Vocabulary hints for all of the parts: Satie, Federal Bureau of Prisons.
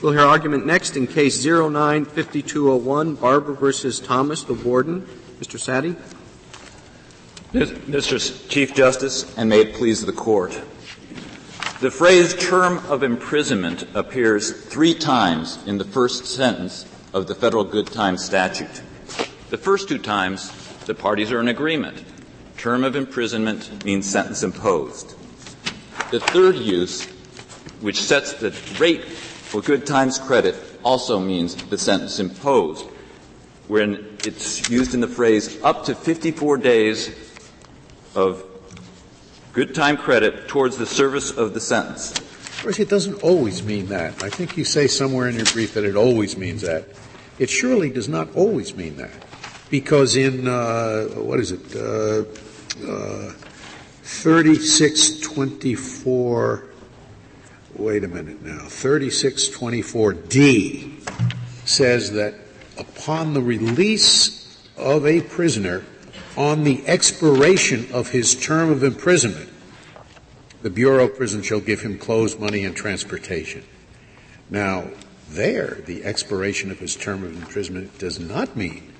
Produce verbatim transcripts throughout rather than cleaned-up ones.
We'll hear argument next in Case zero nine fifty-two oh one, Barber v. Thomas, the Warden. Mister Satie. Mister Chief Justice, and may it please the Court, the phrase term of imprisonment appears three times in the first sentence of the Federal Good Time Statute. The first two times, the parties are in agreement. Term of imprisonment means sentence imposed. The third use, which sets the rate for good time's credit, also means the sentence imposed, when it's used in the phrase up to fifty-four days of good time credit towards the service of the sentence. Of course, it doesn't always mean that. I think you say somewhere in your brief that it always means that. It surely does not always mean that, because in, uh, what is it, uh, uh, thirty-six twenty-four, wait a minute now, thirty-six twenty-four D says that upon the release of a prisoner on the expiration of his term of imprisonment, the Bureau of Prisons shall give him clothes, money, and transportation. Now, there, the expiration of his term of imprisonment does not mean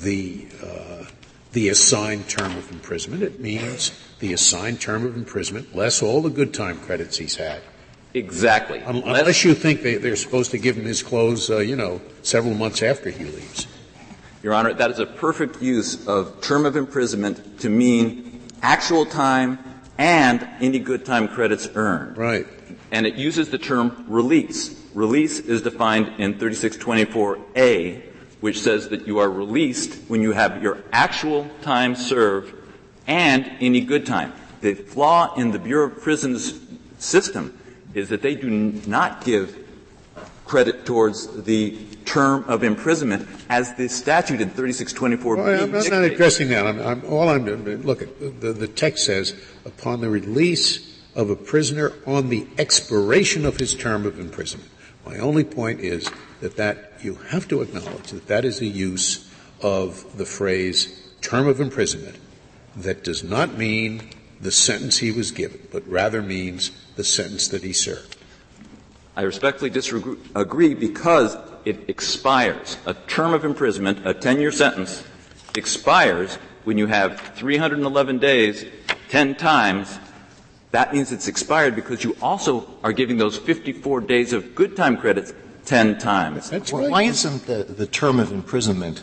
the uh, the assigned term of imprisonment. It means the assigned term of imprisonment less all the good time credits he's had. Exactly. Um, unless you think they, they're supposed to give him his clothes, uh, you know, several months after he leaves. Your Honor, that is a perfect use of term of imprisonment to mean actual time and any good time credits earned. Right. And it uses the term release. Release is defined in thirty-six twenty-four A, which says that you are released when you have your actual time served and any good time. The flaw in the Bureau of Prisons system is that they do n- not give credit towards the term of imprisonment as the statute in thirty-six twenty-four B. Well, I'm not, not addressing that. I'm, I'm, all I'm doing, look, at, the, the text says, upon the release of a prisoner on the expiration of his term of imprisonment. My only point is that that you have to acknowledge that that is a use of the phrase term of imprisonment that does not mean the sentence he was given, but rather means the sentence that he served. I respectfully disagree because it expires. A term of imprisonment, a ten-year sentence, expires when you have three hundred eleven days, ten times. That means it's expired because you also are giving those fifty-four days of good time credits ten times. That's right. Why isn't the, the term of imprisonment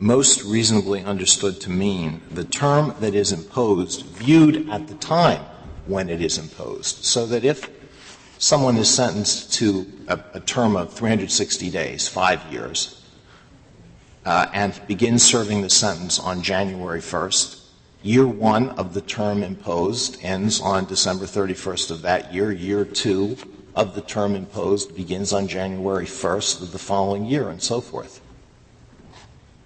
most reasonably understood to mean the term that is imposed viewed at the time when it is imposed, so that if someone is sentenced to a, a term of three hundred sixty days, five years, uh, and begins serving the sentence on January first, year one of the term imposed ends on December thirty-first of that year, year two of the term imposed begins on January first of the following year, and so forth.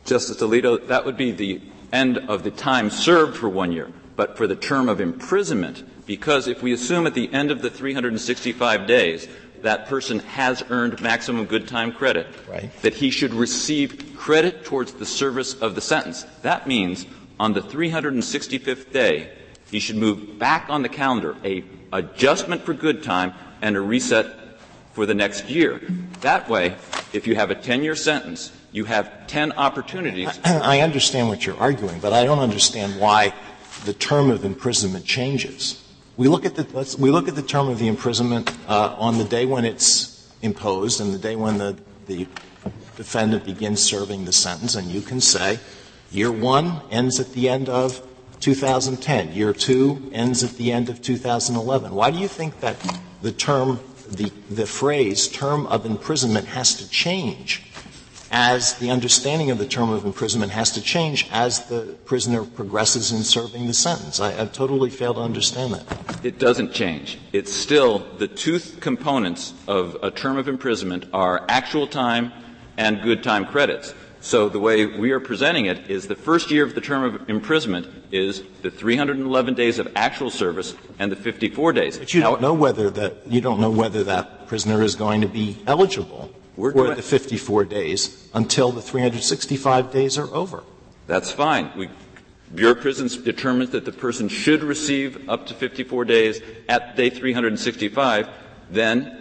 Justice Alito, that would be the end of the time served for one year, but for the term of imprisonment, because if we assume at the end of the three hundred sixty-five days that person has earned maximum good time credit, right, that he should receive credit towards the service of the sentence. That means on the three hundred sixty-fifth day, he should move back on the calendar, a adjustment for good time and a reset for the next year. That way, if you have a ten-year sentence, you have ten opportunities. I, I understand what you're arguing, but I don't understand why the term of imprisonment changes. We look at the let's, we look at the term of the imprisonment uh, on the day when it's imposed and the day when the, the defendant begins serving the sentence, and you can say, year one ends at the end of two thousand ten. Year two ends at the end of two thousand eleven. Why do you think that the term, the, the phrase term of imprisonment has to change as the understanding of the term of imprisonment has to change as the prisoner progresses in serving the sentence? I, I've totally failed to understand that. It doesn't change. It's still the two components of a term of imprisonment are actual time and good time credits. So the way we are presenting it is the first year of the term of imprisonment is the three hundred eleven days of actual service and the fifty-four days. But you now, don't know whether that you don't know whether that prisoner is going to be eligible for the fifty-four days until the three hundred sixty-five days are over. That's fine. We, Bureau of Prisons determines that the person should receive up to fifty-four days at day three hundred sixty-five. Then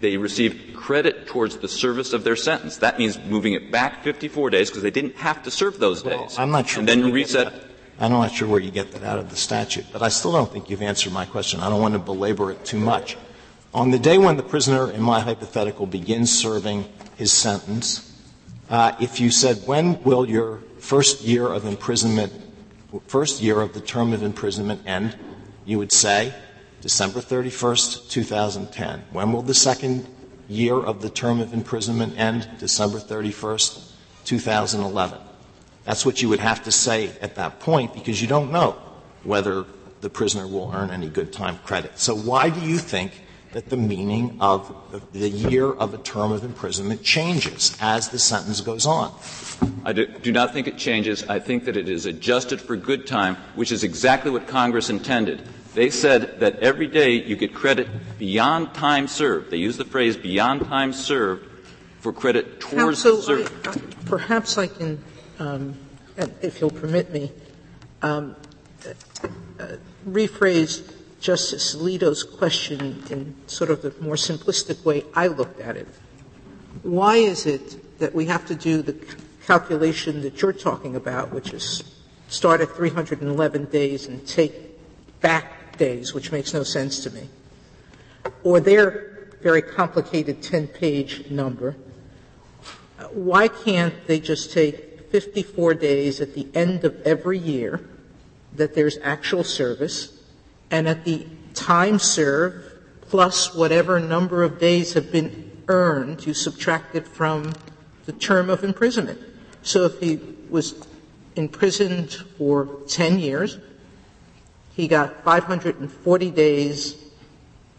They receive credit towards the service of their sentence. That means moving it back fifty-four days because they didn't have to serve those well, days. I'm not sure. And then reset. I'm not sure where you get that out of the statute, but I still don't think you've answered my question. I don't want to belabor it too much. On the day when the prisoner, in my hypothetical, begins serving his sentence, uh, if you said, when will your first year of imprisonment, first year of the term of imprisonment end, you would say, December thirty-first, two thousand ten. When will the second year of the term of imprisonment end? December thirty-first, two thousand eleven. That's what you would have to say at that point because you don't know whether the prisoner will earn any good time credit. So why do you think that the meaning of the year of a term of imprisonment changes as the sentence goes on? I do, do not think it changes. I think that it is adjusted for good time, which is exactly what Congress intended. They said that every day you get credit beyond time served. They use the phrase beyond time served for credit towards Counsel, served. I, I, perhaps I can, um, if you'll permit me, um, uh, rephrase Justice Alito's question in sort of the more simplistic way I looked at it. Why is it that we have to do the calculation that you're talking about, which is start at three hundred eleven days and take back days, which makes no sense to me, or their very complicated ten-page number? Why can't they just take fifty-four days at the end of every year that there's actual service, and at the time served plus whatever number of days have been earned, you subtract it from the term of imprisonment? So if he was imprisoned for ten years, he got five hundred forty days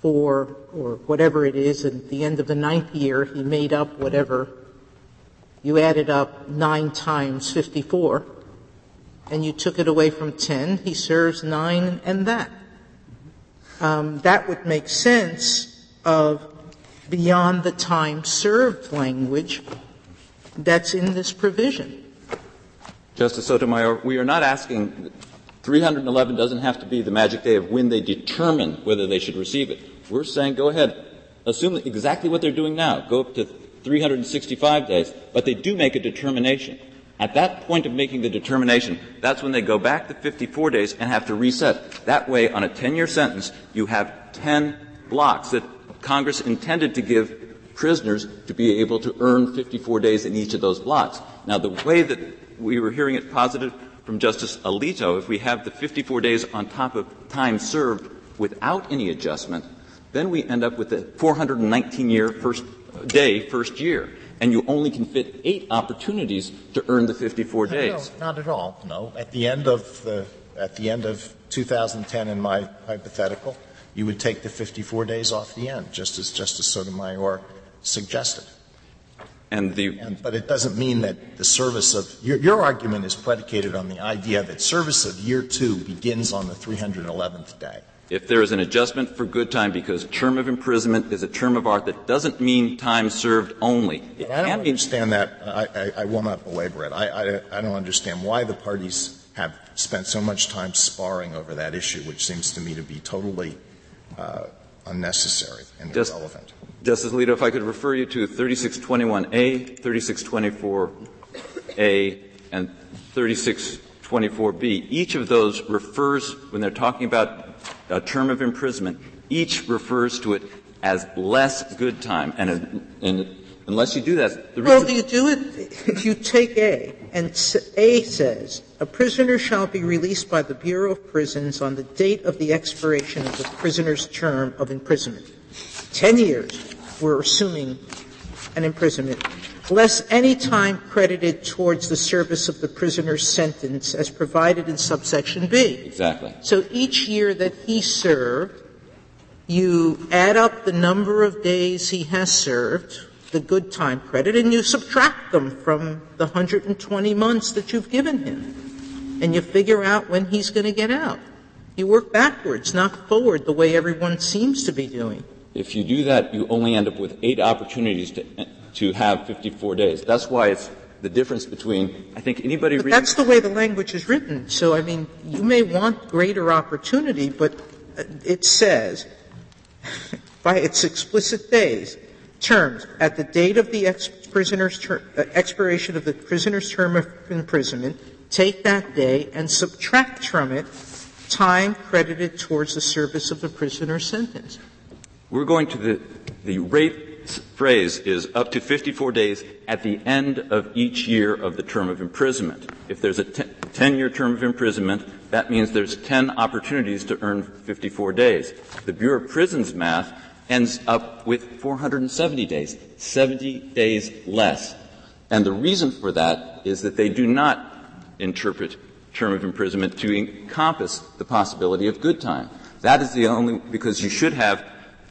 for, or whatever it is, and at the end of the ninth year, he made up whatever. You added up nine times fifty-four, and you took it away from ten. He serves nine and that. Um, that would make sense of beyond the time served language that's in this provision. Justice Sotomayor, we are not asking — three hundred eleven doesn't have to be the magic day of when they determine whether they should receive it. We're saying go ahead, assume exactly what they're doing now, go up to three hundred sixty-five days, but they do make a determination. At that point of making the determination, that's when they go back to fifty-four days and have to reset. That way, on a ten-year sentence, you have ten blocks that Congress intended to give prisoners to be able to earn fifty-four days in each of those blocks. Now, the way that we were hearing it posited from Justice Alito, if we have the fifty-four days on top of time served without any adjustment, then we end up with the four hundred nineteen year first day, first year. And you only can fit eight opportunities to earn the fifty-four days. No, not at all. No. At the end of the, at the end of two thousand ten, in my hypothetical, you would take the fifty-four days off the end, just as Justice Sotomayor suggested. And the and, but it doesn't mean that the service of your, your argument is predicated on the idea that service of year two begins on the three hundred eleventh day. If there is an adjustment for good time, because term of imprisonment is a term of art that doesn't mean time served only. It I don't understand that. I, I, I will not belabor it. I, I, I don't understand why the parties have spent so much time sparring over that issue, which seems to me to be totally uh, unnecessary and Just, irrelevant. Justice Alito, if I could refer you to thirty-six twenty-one A, thirty-six twenty-four A, and thirty-six twenty-four B, each of those refers, when they're talking about a term of imprisonment, each refers to it as less good time. And, and unless you do that, the reason — Well, do you do it if you take A, and A says, a prisoner shall be released by the Bureau of Prisons on the date of the expiration of the prisoner's term of imprisonment. Ten years, we're assuming an imprisonment, less any time credited towards the service of the prisoner's sentence as provided in subsection B. Exactly. So each year that he served, you add up the number of days he has served, the good time credit, and you subtract them from the one hundred twenty months that you've given him. And you figure out when he's going to get out. You work backwards, not forward, the way everyone seems to be doing. If you do that, you only end up with eight opportunities to to have fifty-four days. That's why it's the difference between, I think, anybody reading — But that's the way the language is written. So, I mean, you may want greater opportunity, but it says, by its explicit days, terms, at the date of the ex- prisoner's ter- uh, expiration of the prisoner's term of imprisonment, take that day and subtract from it time credited towards the service of the prisoner's sentence. We're going to the, the rate phrase is up to fifty-four days at the end of each year of the term of imprisonment. If there's a ten-year term of imprisonment, that means there's ten opportunities to earn fifty-four days. The Bureau of Prisons math ends up with four hundred seventy days, seventy days less. And the reason for that is that they do not interpret term of imprisonment to encompass the possibility of good time. That is the only, because you should have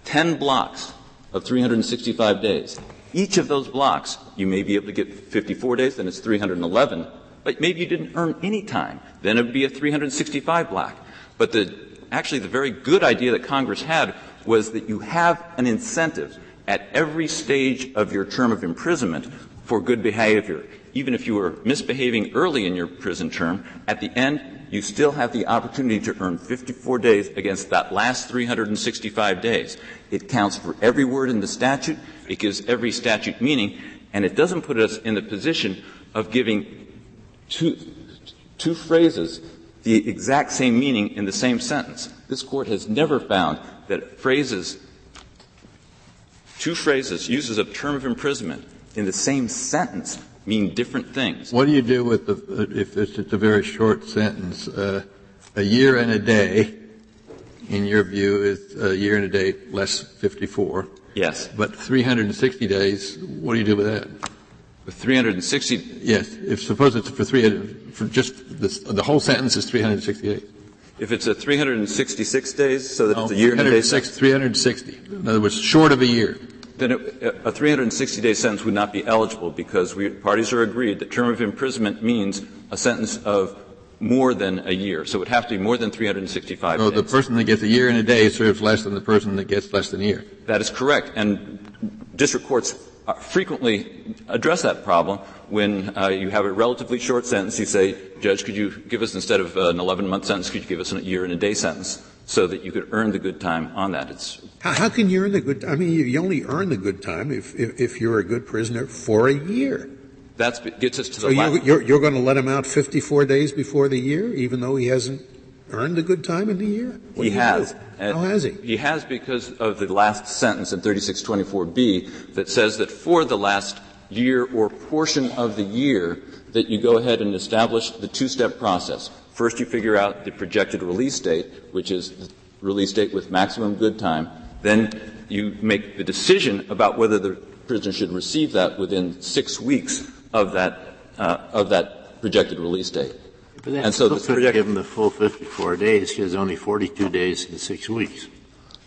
ten blocks of three hundred sixty-five days. Each of those blocks, you may be able to get fifty-four days, then it's three hundred eleven, but maybe you didn't earn any time. Then it would be a three hundred sixty-five block. But the, actually the very good idea that Congress had was that you have an incentive at every stage of your term of imprisonment for good behavior. Even if you were misbehaving early in your prison term, at the end, you still have the opportunity to earn fifty-four days against that last three hundred sixty-five days. It counts for every word in the statute. It gives every statute meaning. And it doesn't put us in the position of giving two, two phrases the exact same meaning in the same sentence. This Court has never found that phrases, two phrases, uses of term of imprisonment in the same sentence mean different things. What do you do with the, if it's just a very short sentence, uh, a year and a day, in your view, is a year and a day less fifty-four. Yes. But three hundred sixty days, what do you do with that? With three hundred sixty? Yes. If suppose it's for three hundred, for just this, the whole sentence is three hundred sixty-eight. If it's a three hundred sixty-six days, so that oh, it's a year and a day. three hundred sixty. In other words, short of a year. Then it, a three hundred sixty-day sentence would not be eligible because we, parties are agreed that term of imprisonment means a sentence of more than a year. So it would have to be more than three hundred sixty-five days. So the person that gets a year and a day serves less than the person that gets less than a year. That is correct. And district courts frequently address that problem when uh, you have a relatively short sentence. You say, Judge, could you give us, instead of uh, an eleven-month sentence, could you give us a year and a day sentence? So that you could earn the good time on that. It's how, how can you earn the good time? I mean, you, you only earn the good time if, if, if you're a good prisoner for a year. That gets us to the so last. So you're, you're going to let him out fifty-four days before the year, even though he hasn't earned the good time in the year? What he has. How has he? He has because of the last sentence in thirty-six twenty-four B that says that for the last year or portion of the year that you go ahead and establish the two-step process. First, you figure out the projected release date, which is the release date with maximum good time. Then you make the decision about whether the prisoner should receive that within six weeks of that uh, of that projected release date. But that and so the project- give him the full fifty-four days. He has only forty-two days and six weeks.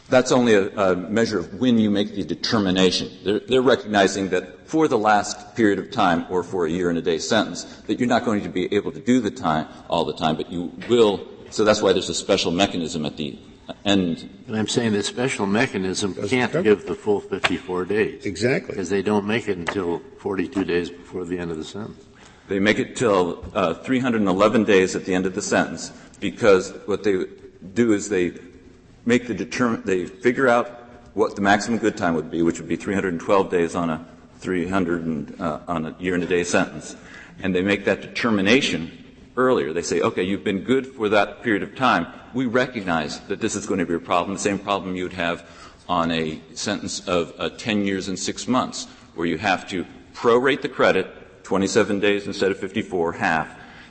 That's only a, a measure of when you make the determination. They're, they're recognizing that for the last period of time, or for a year and a day sentence, that you're not going to be able to do the time all the time, but you will. So that's why there's a special mechanism at the end. And I'm saying the special mechanism can't give the full fifty-four days. Exactly. Because they don't make it until forty-two days before the end of the sentence. They make it till uh, three hundred eleven days at the end of the sentence, because what they do is they make the determin- they figure out what the maximum good time would be, which would be three hundred twelve days on a three hundred and, uh, on a year and a day sentence. And they make that determination earlier. They say, okay, you've been good for that period of time. We recognize that this is going to be a problem, the same problem you'd have on a sentence of uh, ten years and six months, where you have to prorate the credit, twenty-seven days instead of fifty-four, half,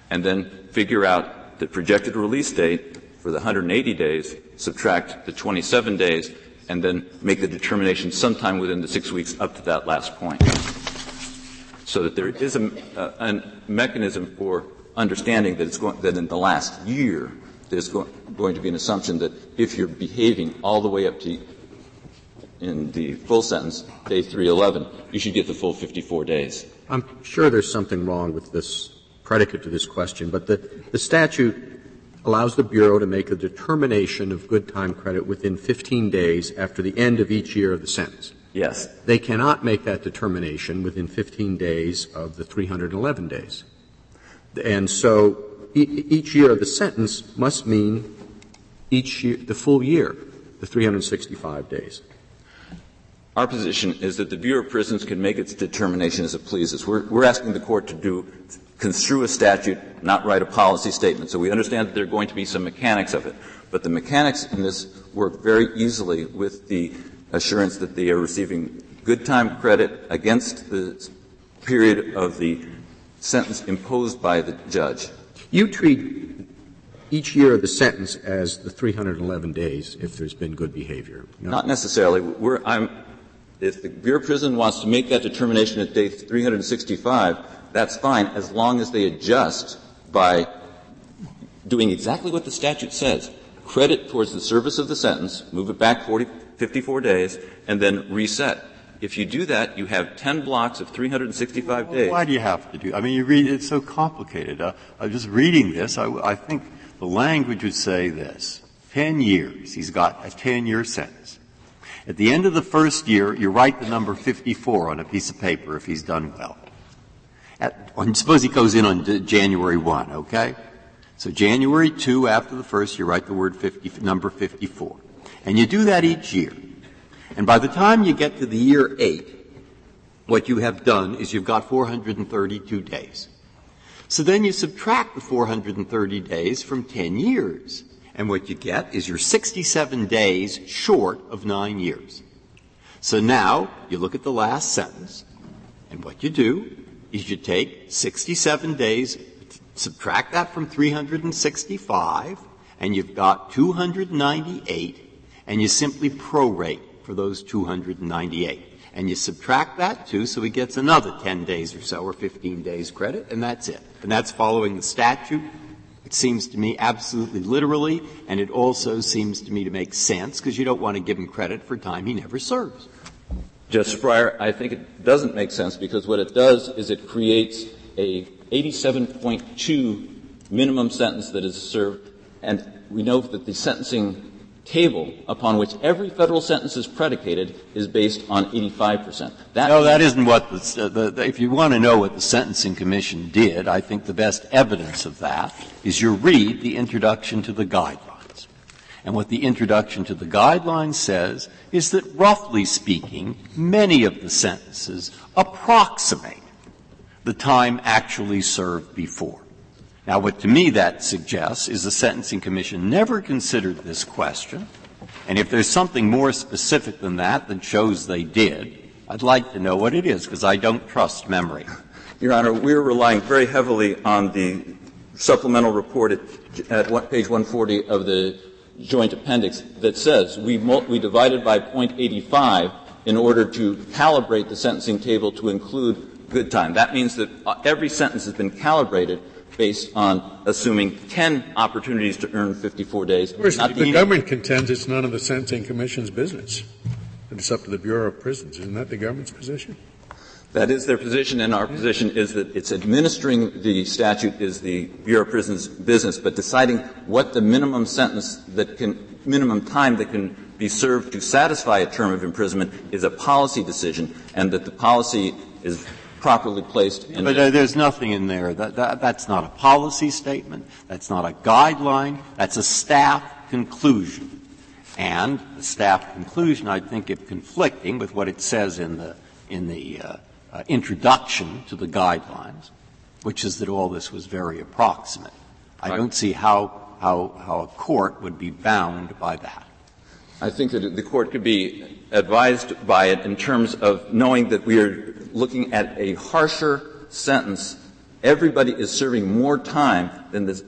and then figure out the projected release date for the one hundred eighty days, subtract the twenty-seven days, and then make the determination sometime within the six weeks up to that last point. So that there is a, a, a mechanism for understanding that it's going, that in the last year there's go, going to be an assumption that if you're behaving all the way up to, in the full sentence, day three eleven, you should get the full fifty-four days. I'm sure there's something wrong with this predicate to this question, but the, the statute allows the Bureau to make a determination of good time credit within fifteen days after the end of each year of the sentence. Yes. They cannot make that determination within fifteen days of the three hundred eleven days. And so e- each year of the sentence must mean each year, the full year, the three hundred sixty-five days. Our position is that the Bureau of Prisons can make its determination as it pleases. We're, we're asking the Court to do construe a statute, not write a policy statement. So we understand that there are going to be some mechanics of it. But the mechanics in this work very easily with the assurance that they are receiving good time credit against the period of the sentence imposed by the judge. You treat each year of the sentence as the three hundred eleven days if there's been good behavior. No? Not necessarily. We're, I'm, if the Bureau of Prison wants to make that determination at day three hundred sixty-five, that's fine, as long as they adjust by doing exactly what the statute says, credit towards the service of the sentence, move it back forty, fifty-four days, and then reset. If you do that, you have ten blocks of three hundred sixty-five well, days. Why do you have to do — I mean, you read — it's so complicated. Uh, I'm just reading this. I, I think the language would say this. Ten years. He's got a ten-year sentence. At the end of the first year, you write the number fifty-four on a piece of paper if he's done well. At, suppose he goes in on January first, okay? So January second, after the first, you write the word fifty, number fifty-four. And you do that each year. And by the time you get to the year eight, what you have done is you've got four hundred thirty-two days. So then you subtract the four hundred thirty days from ten years. And what you get is you're sixty-seven days short of nine years. So now you look at the last sentence, and what you do is you take sixty-seven days, subtract that from three hundred sixty-five, and you've got two hundred ninety-eight, and you simply prorate for those two hundred ninety-eight. And you subtract that, too, so he gets another ten days or so or fifteen days credit, and that's it. And that's following the statute. It seems to me absolutely literally, and it also seems to me to make sense, because you don't want to give him credit for time he never serves. Justice Breyer, I think it doesn't make sense because what it does is it creates a eighty-seven point two minimum sentence that is served, and we know that the sentencing table upon which every federal sentence is predicated is based on eighty-five percent. That no, that isn't what the, uh, the, the — if you want to know what the Sentencing Commission did, I think the best evidence of that is you read the introduction to the guidelines. And what the introduction to the guidelines says is that, roughly speaking, many of the sentences approximate the time actually served before. Now, what to me that suggests is the Sentencing Commission never considered this question, and if there's something more specific than that that shows they did, I'd like to know what it is, because I don't trust memory. Your Honor, we're relying very heavily on the supplemental report at, at page one forty of the Joint Appendix that says we, mul- we divided by point eight five in order to calibrate the sentencing table to include good time. That means that every sentence has been calibrated based on assuming ten opportunities to earn fifty-four days. Of course, the eating. Government contends it's none of the Sentencing Commission's business. It's up to the Bureau of Prisons. Isn't that the government's position? That is their position, and our yeah. position is that it's administering the statute is the Bureau of Prisons' business, but deciding what the minimum sentence that can, minimum time that can be served to satisfy a term of imprisonment is a policy decision, and that the policy is properly placed. In but uh, there's nothing in there. That, that, that's not a policy statement. That's not a guideline. That's a staff conclusion. And the staff conclusion, I think, is conflicting with what it says in the in the uh, uh, introduction to the guidelines, which is that all this was very approximate. I don't see how how how a court would be bound by that. I think that the Court could be advised by it in terms of knowing that we are looking at a harsher sentence. Everybody is serving more time than the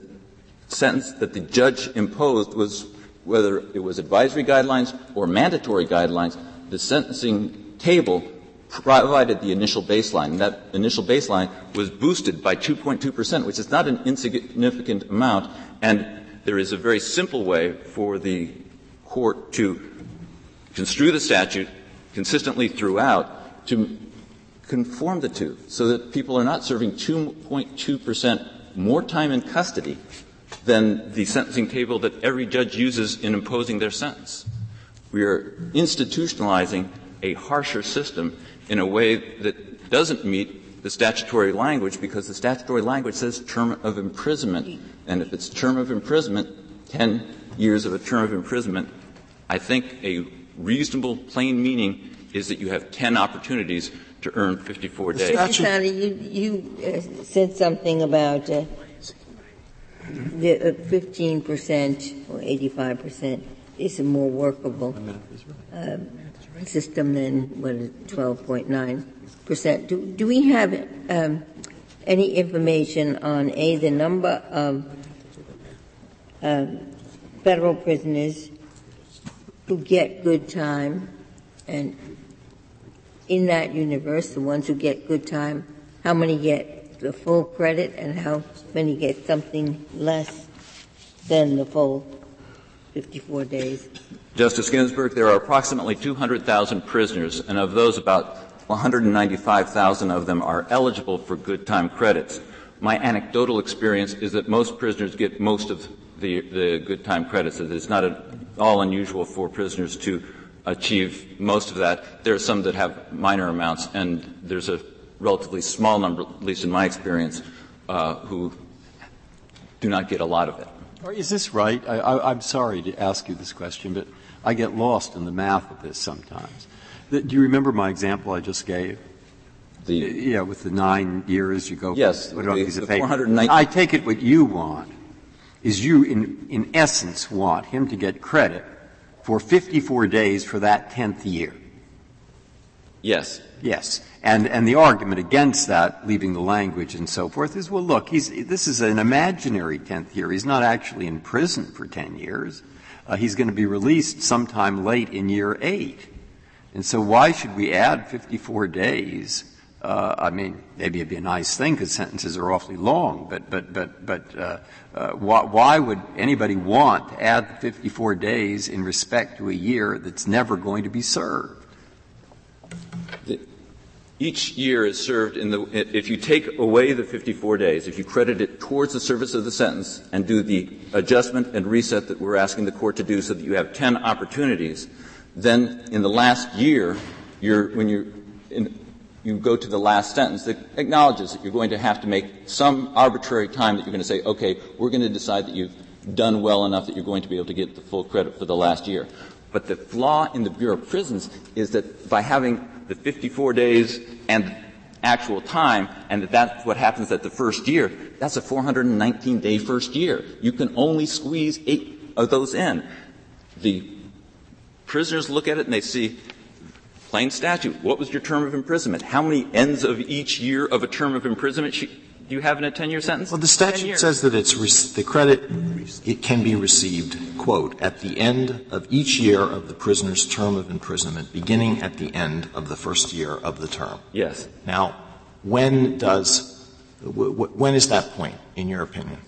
sentence that the judge imposed was, whether it was advisory guidelines or mandatory guidelines, the sentencing table provided the initial baseline. And that initial baseline was boosted by two point two percent, which is not an insignificant amount. And there is a very simple way for the Court to construe the statute consistently throughout to conform the two so that people are not serving two point two percent more time in custody than the sentencing table that every judge uses in imposing their sentence. We are institutionalizing a harsher system in a way that doesn't meet the statutory language, because the statutory language says term of imprisonment. And if it's term of imprisonment, ten years of a term of imprisonment, I think a reasonable, plain meaning is that you have ten opportunities to earn fifty-four days. Mister Satie, you, you uh, said something about uh, the uh, fifteen percent or eighty-five percent is a more workable uh, system than, what is it, twelve point nine percent. Do, do we have um, any information on, A, the number of uh, federal prisoners who get good time, and in that universe, the ones who get good time, how many get the full credit and how many get something less than the full fifty-four days? Justice Ginsburg, there are approximately two hundred thousand prisoners, and of those, about one hundred ninety-five thousand of them are eligible for good time credits. My anecdotal experience is that most prisoners get most of the, the good time credits. It's not at all unusual for prisoners to achieve most of that. There are some that have minor amounts, and there's a relatively small number, at least in my experience, uh, who do not get a lot of it. Is this right? I, I, I'm sorry to ask you this question, but I get lost in the math of this sometimes. The, do you remember my example I just gave? The, yeah, with the nine years you go. Yes, put it on the, the four hundred ninety. I take it what you want is you, in, in essence, want him to get credit for fifty-four days for that tenth year. Yes. Yes. And, and the argument against that, leaving the language and so forth, is, well, look, he's, this is an imaginary tenth year. He's not actually in prison for ten years. Uh, he's going to be released sometime late in year eight. And so why should we add fifty-four days? Uh, I mean, maybe it'd be a nice thing because sentences are awfully long, but, but, but, but, uh, uh, why, why would anybody want to add fifty-four days in respect to a year that's never going to be served? The, each year is served in the, if you take away the fifty-four days, if you credit it towards the service of the sentence and do the adjustment and reset that we're asking the court to do so that you have ten opportunities, then in the last year, you're, when you're, in, you go to the last sentence that acknowledges that you're going to have to make some arbitrary time that you're going to say, okay, we're going to decide that you've done well enough that you're going to be able to get the full credit for the last year. But the flaw in the Bureau of Prisons is that by having the fifty-four days and actual time, and that that's what happens at the first year, that's a four hundred nineteen day first year. You can only squeeze eight of those in. The prisoners look at it and they see plain statute. What was your term of imprisonment? How many ends of each year of a term of imprisonment do you have in a ten-year sentence? Well, the statute says that it's re- the credit it can be received, quote, at the end of each year of the prisoner's term of imprisonment, beginning at the end of the first year of the term. Yes. Now, when does w- w- when is that point, in your opinion?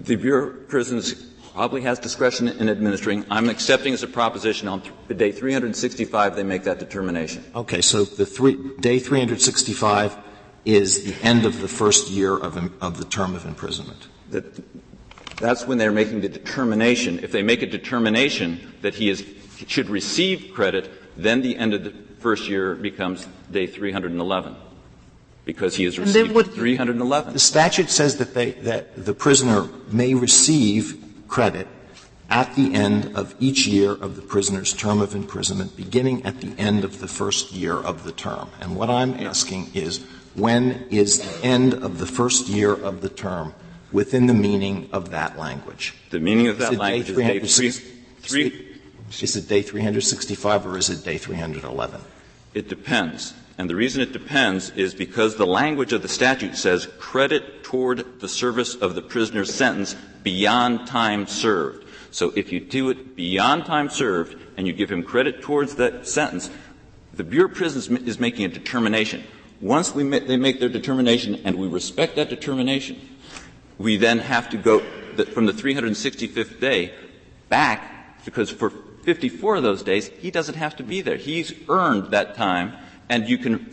The Bureau of Prisons probably has discretion in administering. I'm accepting as a proposition on th- day three hundred sixty-five they make that determination. Okay, so the three, day three hundred sixty-five is the end of the first year of, of the term of imprisonment. That, that's when they're making the determination. If they make a determination that he is, should receive credit, then the end of the first year becomes day three hundred eleven. Because he has received would, three hundred eleven. The statute says that they, that the prisoner may receive credit at the end of each year of the prisoner's term of imprisonment, beginning at the end of the first year of the term. And what I'm asking is, when is the end of the first year of the term within the meaning of that language? The meaning of that language is day three hundred sixty-five. Is it day three hundred sixty-five or is it day three hundred eleven? It depends. And the reason it depends is because the language of the statute says credit toward the service of the prisoner's sentence beyond time served. So if you do it beyond time served and you give him credit towards that sentence, the Bureau of Prisons is making a determination. Once we ma- they make their determination and we respect that determination, we then have to go the, from the three hundred sixty-fifth day back, because for fifty-four of those days, he doesn't have to be there. He's earned that time. And you can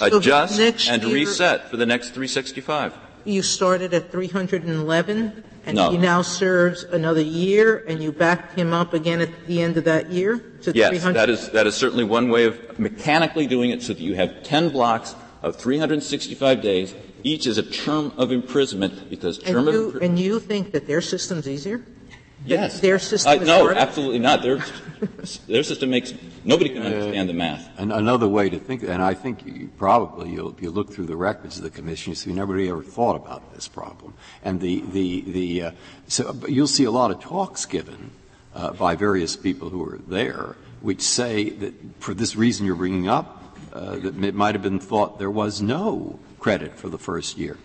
adjust so and year, reset for the next three sixty-five. You started at three hundred eleven, and no. He now serves another year, and you backed him up again at the end of that year to yes, three hundred? Yes, that is, that is certainly one way of mechanically doing it so that you have ten blocks of three hundred sixty-five days. Each is a term of imprisonment because term and you, of imprisonment. And you think that their system's easier? Yes. Their system uh, is No, harder? Absolutely not. Their, their system makes — nobody can understand uh, the math. And another way to think — and I think you probably, you'll, if you look through the records of the Commission, you see nobody ever thought about this problem. And the — the, the uh, so you'll see a lot of talks given uh, by various people who are there which say that for this reason you're bringing up, uh, that it might have been thought there was no credit for the first year.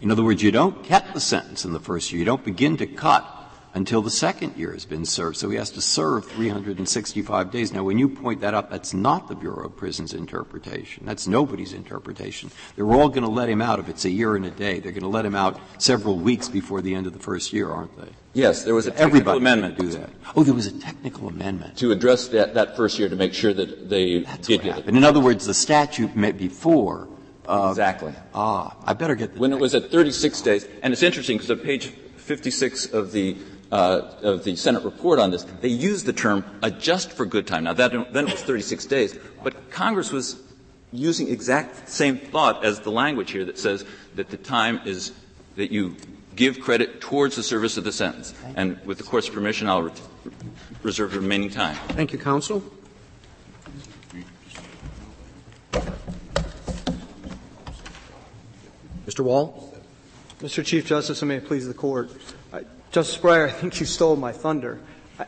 In other words, you don't cut the sentence in the first year. You don't begin to cut until the second year has been served. So he has to serve three hundred sixty-five days. Now, when you point that up, that's not the Bureau of Prisons' interpretation. That's nobody's interpretation. They're all going to let him out if it's a year and a day. They're going to let him out several weeks before the end of the first year, aren't they? Yes, there was a technical Everybody amendment. Do that. Oh, there was a technical amendment. To address that, that first year to make sure that they that's did get it. In other words, the statute meant before. Uh, exactly. Ah, I better get the When text. It was at thirty-six days, and it's interesting because on page fifty-six of the Uh, of the Senate report on this, they used the term adjust for good time. Now, that, then it was thirty-six days. But Congress was using exact same thought as the language here that says that the time is that you give credit towards the service of the sentence. And with the Court's permission, I'll re- reserve the remaining time. Thank you, Counsel. Mister Wall. Mister Chief Justice, and may it please the Court. Justice Breyer, I think you stole my thunder.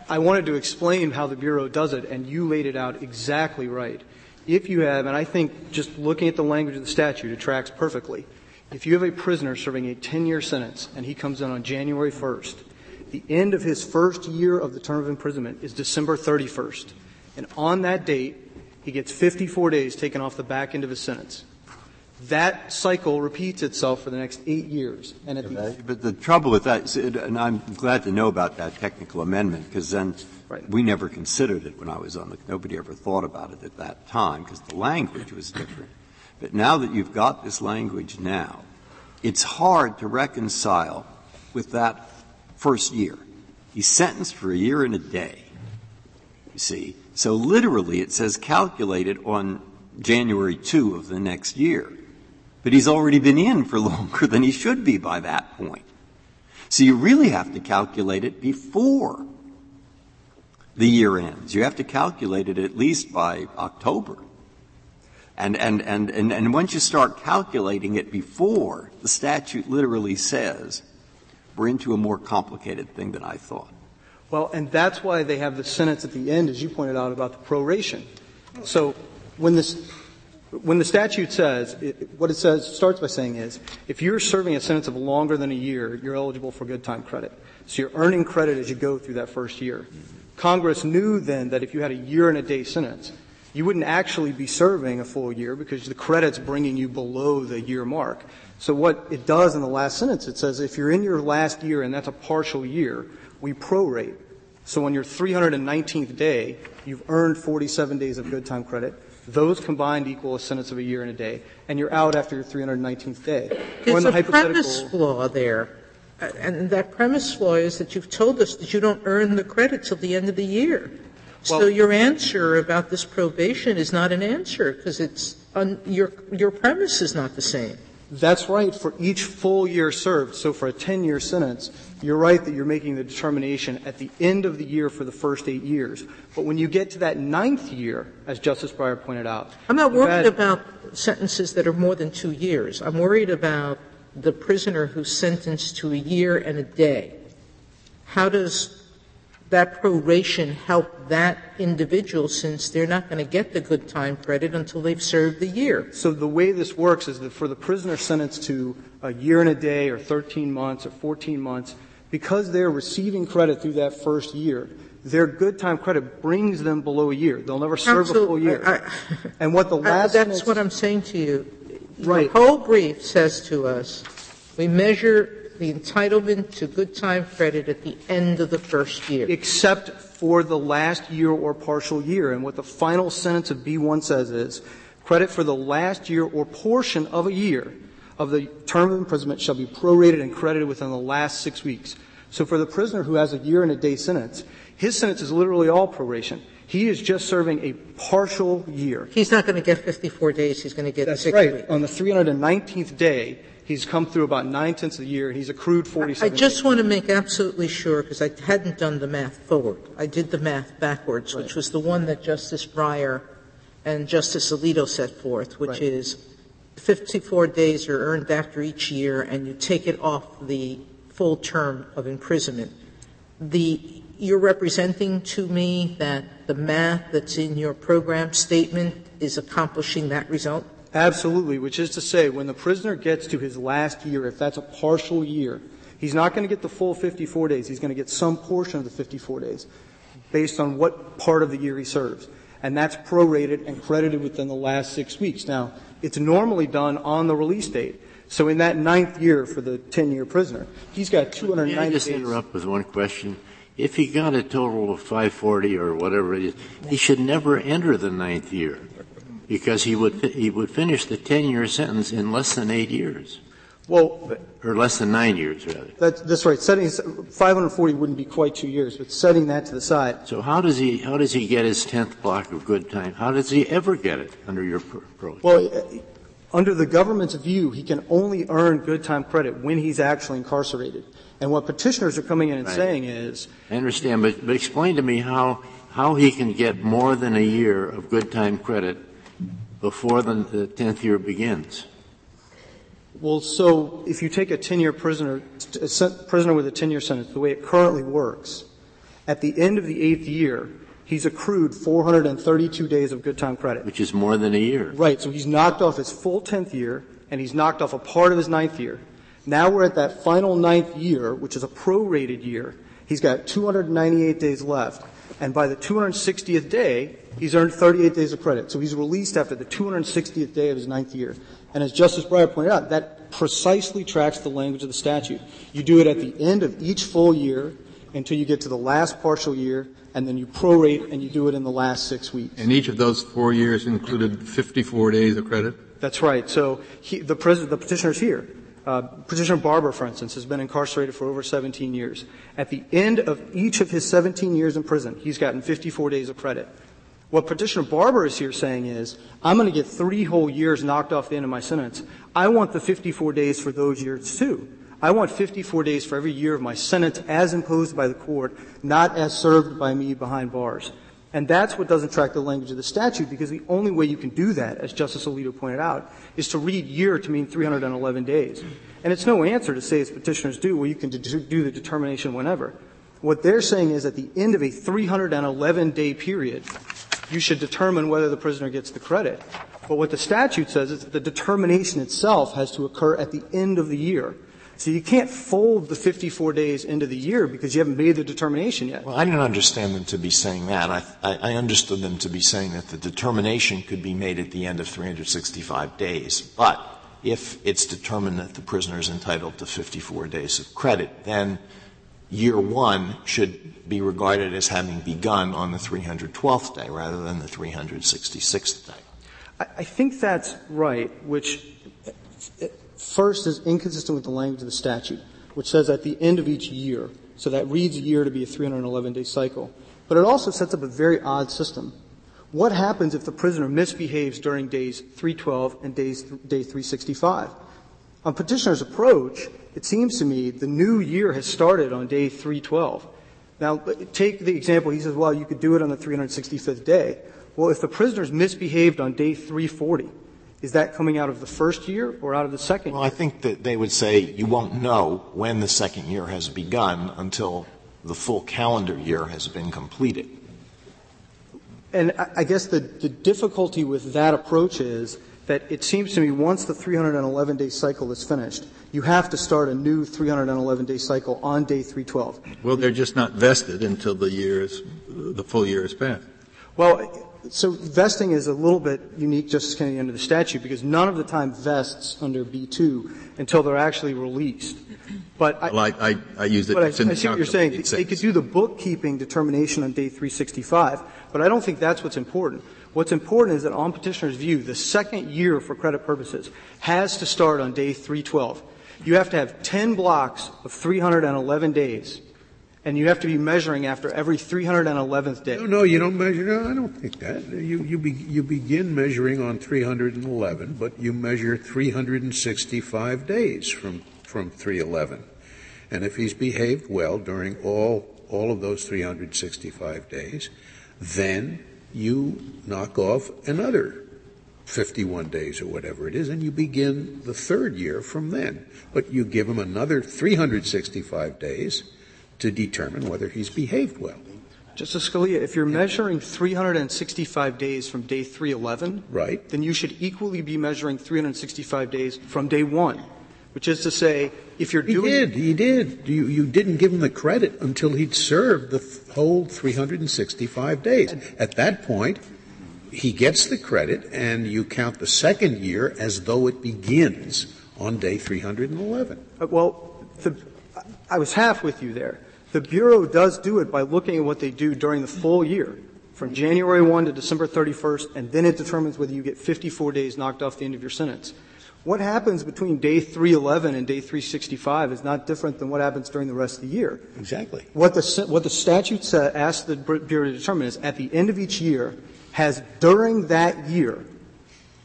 I, I wanted to explain how the Bureau does it, and you laid it out exactly right. If you have, and I think just looking at the language of the statute, it tracks perfectly. If you have a prisoner serving a ten-year sentence, and he comes in on January first, the end of his first year of the term of imprisonment is December thirty-first. And on that date, he gets fifty-four days taken off the back end of his sentence. That cycle repeats itself for the next eight years. And at the but the trouble with that, and I'm glad to know about that technical amendment, because then right. we never considered it when I was on the — nobody ever thought about it at that time, because the language was different. But now that you've got this language now, it's hard to reconcile with that first year. He's sentenced for a year and a day, you see. So literally it says calculated on January second of the next year. But he's already been in for longer than he should be by that point. So you really have to calculate it before the year ends. You have to calculate it at least by October. And, and, and, and, and once you start calculating it before, the statute literally says we're into a more complicated thing than I thought. Well, and that's why they have the sentence at the end, as you pointed out, about the proration. So when this When the statute says, it, what it says, starts by saying is, if you're serving a sentence of longer than a year, you're eligible for good time credit. So you're earning credit as you go through that first year. Congress knew then that if you had a year and a day sentence, you wouldn't actually be serving a full year because the credit's bringing you below the year mark. So what it does in the last sentence, it says, if you're in your last year and that's a partial year, we prorate. So on your three hundred nineteenth day, you've earned forty-seven days of good time credit. Those combined equal a sentence of a year and a day, and you're out after your three hundred nineteenth day. There's a premise flaw there, and that premise flaw is that you've told us that you don't earn the credit till the end of the year. Well, so your answer about this probation is not an answer because it's un- your your premise is not the same. That's right. For each full year served, so for a ten-year sentence, you're right that you're making the determination at the end of the year for the first eight years. But when you get to that ninth year, as Justice Breyer pointed out, I'm not worried had, about sentences that are more than two years. I'm worried about the prisoner who's sentenced to a year and a day. How does that proration help that individual since they're not going to get the good time credit until they've served the year? So the way this works is that for the prisoner sentenced to a year and a day or thirteen months or fourteen months, because they're receiving credit through that first year, their good time credit brings them below a year. They'll never serve Absolutely. a full year. I, and what the last I, That's what I'm saying to you. Right. The whole brief says to us, we measure the entitlement to good time credit at the end of the first year. Except for the last year or partial year. And what the final sentence of B one says is, credit for the last year or portion of a year of the term of imprisonment shall be prorated and credited within the last six weeks. So for the prisoner who has a year and a day sentence, his sentence is literally all proration. He is just serving a partial year. He's not going to get fifty-four days. He's going to get That's six right. weeks. On the three hundred nineteenth day, he's come through about nine-tenths of the year, and he's accrued forty-seven I just days. Want to make absolutely sure, because I hadn't done the math forward. I did the math backwards, right. which was the one that Justice Breyer and Justice Alito set forth, which right. is fifty-four days are earned after each year, and you take it off the full term of imprisonment. The, you're representing to me that the math that's in your program statement is accomplishing that result? Absolutely, which is to say, when the prisoner gets to his last year, if that's a partial year, he's not going to get the full fifty-four days. He's going to get some portion of the fifty-four days based on what part of the year he serves. And that's prorated and credited within the last six weeks. Now, it's normally done on the release date. So in that ninth year for the ten-year prisoner, he's got two hundred ninety days. May I just interrupt with one question? If he got a total of five forty or whatever it is, he should never enter the ninth year, because he would he would finish the ten-year sentence in less than eight years. Well, or less than nine years, rather. That's, that's right. Setting five hundred forty wouldn't be quite two years, but setting that to the side. So how does he how does he get his tenth block of good time? How does he ever get it under your approach? Well, under the government's view, he can only earn good time credit when he's actually incarcerated. And what petitioners are coming in and right. saying is, I understand, but, but explain to me how how he can get more than a year of good time credit before the, the tenth year begins. Well, so if you take a ten-year prisoner, a prisoner with a ten-year sentence, the way it currently works, at the end of the eighth year, he's accrued four hundred thirty-two days of good time credit. Which is more than a year. Right. So he's knocked off his full tenth year, and he's knocked off a part of his ninth year. Now we're at that final ninth year, which is a prorated year. He's got two hundred ninety-eight days left. And by the two hundred sixtieth day, he's earned thirty-eight days of credit. So he's released after the two hundred sixtieth day of his ninth year. And as Justice Breyer pointed out, that precisely tracks the language of the statute. You do it at the end of each full year until you get to the last partial year, and then you prorate and you do it in the last six weeks. And each of those four years included fifty-four days of credit? That's right. So he, the, pres- the petitioner's here. Uh, Petitioner Barber, for instance, has been incarcerated for over seventeen years. At the end of each of his seventeen years in prison, he's gotten fifty-four days of credit. What Petitioner Barber is here saying is, I'm going to get three whole years knocked off the end of my sentence. I want the fifty-four days for those years, too. I want fifty-four days for every year of my sentence as imposed by the court, not as served by me behind bars. And that's what doesn't track the language of the statute, because the only way you can do that, as Justice Alito pointed out, is to read year to mean three hundred eleven days. And it's no answer to say, as petitioners do, well, you can do the determination whenever. What they're saying is at the end of a three hundred eleven-day period, you should determine whether the prisoner gets the credit. But what the statute says is that the determination itself has to occur at the end of the year. So you can't fold the fifty-four days into the year because you haven't made the determination yet. Well, I didn't understand them to be saying that. I, I, I understood them to be saying that the determination could be made at the end of three hundred sixty-five days. But if it's determined that the prisoner is entitled to fifty-four days of credit, then year one should be regarded as having begun on the three hundred twelfth day rather than the three hundred sixty-sixth day. I, I think that's right, which first is inconsistent with the language of the statute, which says at the end of each year. So that reads a year to be a three hundred eleven-day cycle. But it also sets up a very odd system. What happens if the prisoner misbehaves during days three twelve and days day three sixty-five? On petitioner's approach, it seems to me the new year has started on day three twelve. Now, take the example. He says, well, you could do it on the three hundred sixty-fifth day. Well, if the prisoner's misbehaved on day three forty, is that coming out of the first year or out of the second well, year? Well, I think that they would say you won't know when the second year has begun until the full calendar year has been completed. And I guess the, the difficulty with that approach is that it seems to me once the three hundred eleven-day cycle is finished, you have to start a new three hundred eleven-day cycle on day three twelve. Well, they're just not vested until the year is, the full year is passed. Well, so vesting is a little bit unique, Justice Kennedy, under the statute, because none of the time vests under B two until they're actually released. But I, well, I, I, I use it. But I, I see what you're saying. They, they could do the bookkeeping determination on day three sixty-five, but I don't think that's what's important. What's important is that on petitioner's view, the second year for credit purposes has to start on day three twelve. You have to have ten blocks of three hundred eleven days. and you have to be measuring after every three hundred eleventh day. No, no, you don't measure. No, I don't think that. You, you, be, you begin measuring on three hundred eleven, but you measure three hundred sixty-five days from, from three eleven. And if he's behaved well during all, all of those three hundred sixty-five days, then you knock off another fifty-one days or whatever it is, and you begin the third year from then. But you give him another three hundred sixty-five days to determine whether he's behaved well. Justice Scalia, if you're measuring three hundred sixty-five days from day three eleven, right, then you should equally be measuring three hundred sixty-five days from day one, which is to say, if you're doing — He did. He did. You, you didn't give him the credit until he'd served the th- whole three hundred sixty-five days. At that point, he gets the credit, and you count the second year as though it begins on day three hundred eleven. Uh, well, the, I was half with you there. The Bureau does do it by looking at what they do during the full year, from January first to December thirty-first, and then it determines whether you get fifty-four days knocked off the end of your sentence. What happens between day three eleven and day three sixty-five is not different than what happens during the rest of the year. Exactly. What the, what the statute uh, asks the Bureau to determine is, at the end of each year, has during that year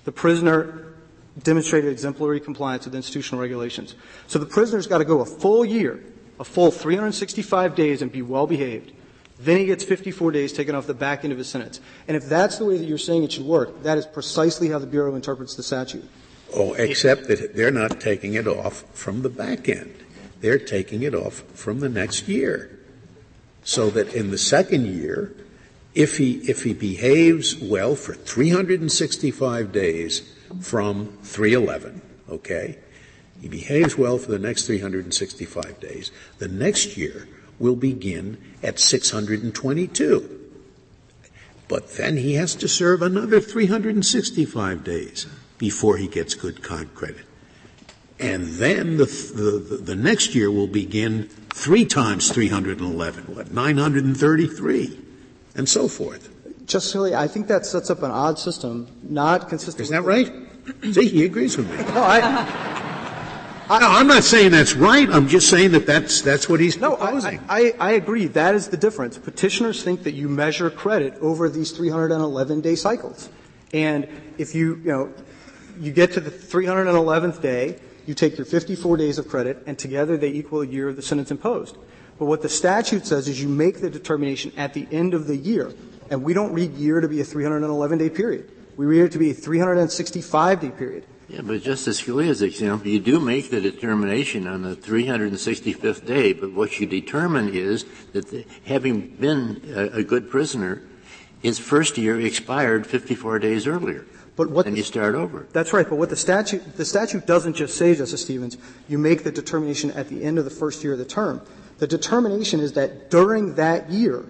the prisoner demonstrated exemplary compliance with institutional regulations. So the prisoner's got to go a full year, a full three hundred sixty-five days, and be well behaved. Then he gets fifty-four days taken off the back end of his sentence. And if that's the way that you're saying it should work, that is precisely how the Bureau interprets the statute. Oh, except that they're not taking it off from the back end. They're taking it off from the next year. So that in the second year, If he, if he behaves well for three hundred sixty-five days from three eleven, okay, he behaves well for the next three hundred sixty-five days, the next year will begin at six hundred twenty-two. But then he has to serve another three hundred sixty-five days before he gets good conduct credit. And then the, the, the next year will begin three times three hundred eleven, what, nine hundred thirty-three. And so forth. Justice Scalia, I think that sets up an odd system, not consistent. Isn't that right? See, he agrees with me. No, I, I, no, I'm not saying that's right. I'm just saying that that's that's what he's no, proposing. No, I, I, I agree. That is the difference. Petitioners think that you measure credit over these three hundred eleven-day cycles, and if you you know you get to the three hundred eleventh day, you take your fifty-four days of credit, and together they equal a year of the sentence imposed. But what the statute says is you make the determination at the end of the year, and we don't read year to be a three hundred eleven-day period. We read it to be a three hundred sixty-five-day period. Yeah, but Justice Scalia's example, you do make the determination on the three hundred sixty-fifth day, but what you determine is that the, having been a, a good prisoner, his first year expired fifty-four days earlier. But what and you start over. That's right. But what the statute, the statute doesn't just say, Justice Stevens, you make the determination at the end of the first year of the term. The determination is that during that year,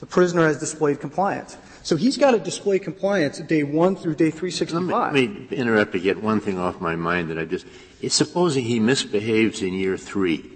the prisoner has displayed compliance. So he's got to display compliance day one through day three sixty-five. Let me, let me interrupt to get one thing off my mind that I just — supposing he misbehaves in year three,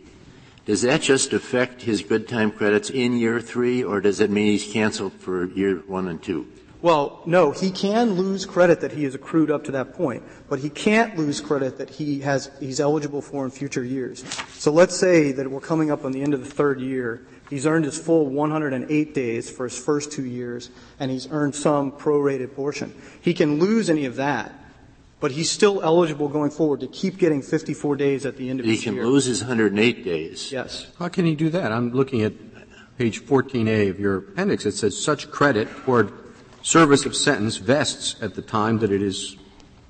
does that just affect his good time credits in year three, or does it mean he's canceled for year one and two? Well, no, he can lose credit that he has accrued up to that point, but he can't lose credit that he has, he's eligible for in future years. So let's say that we're coming up on the end of the third year. He's earned his full one hundred eight days for his first two years, and he's earned some prorated portion. He can lose any of that, but he's still eligible going forward to keep getting fifty-four days at the end of his year. He can lose his one hundred eight days. Yes. How can he do that? I'm looking at page fourteen A of your appendix. It says, such credit toward service of sentence vests at the time that it is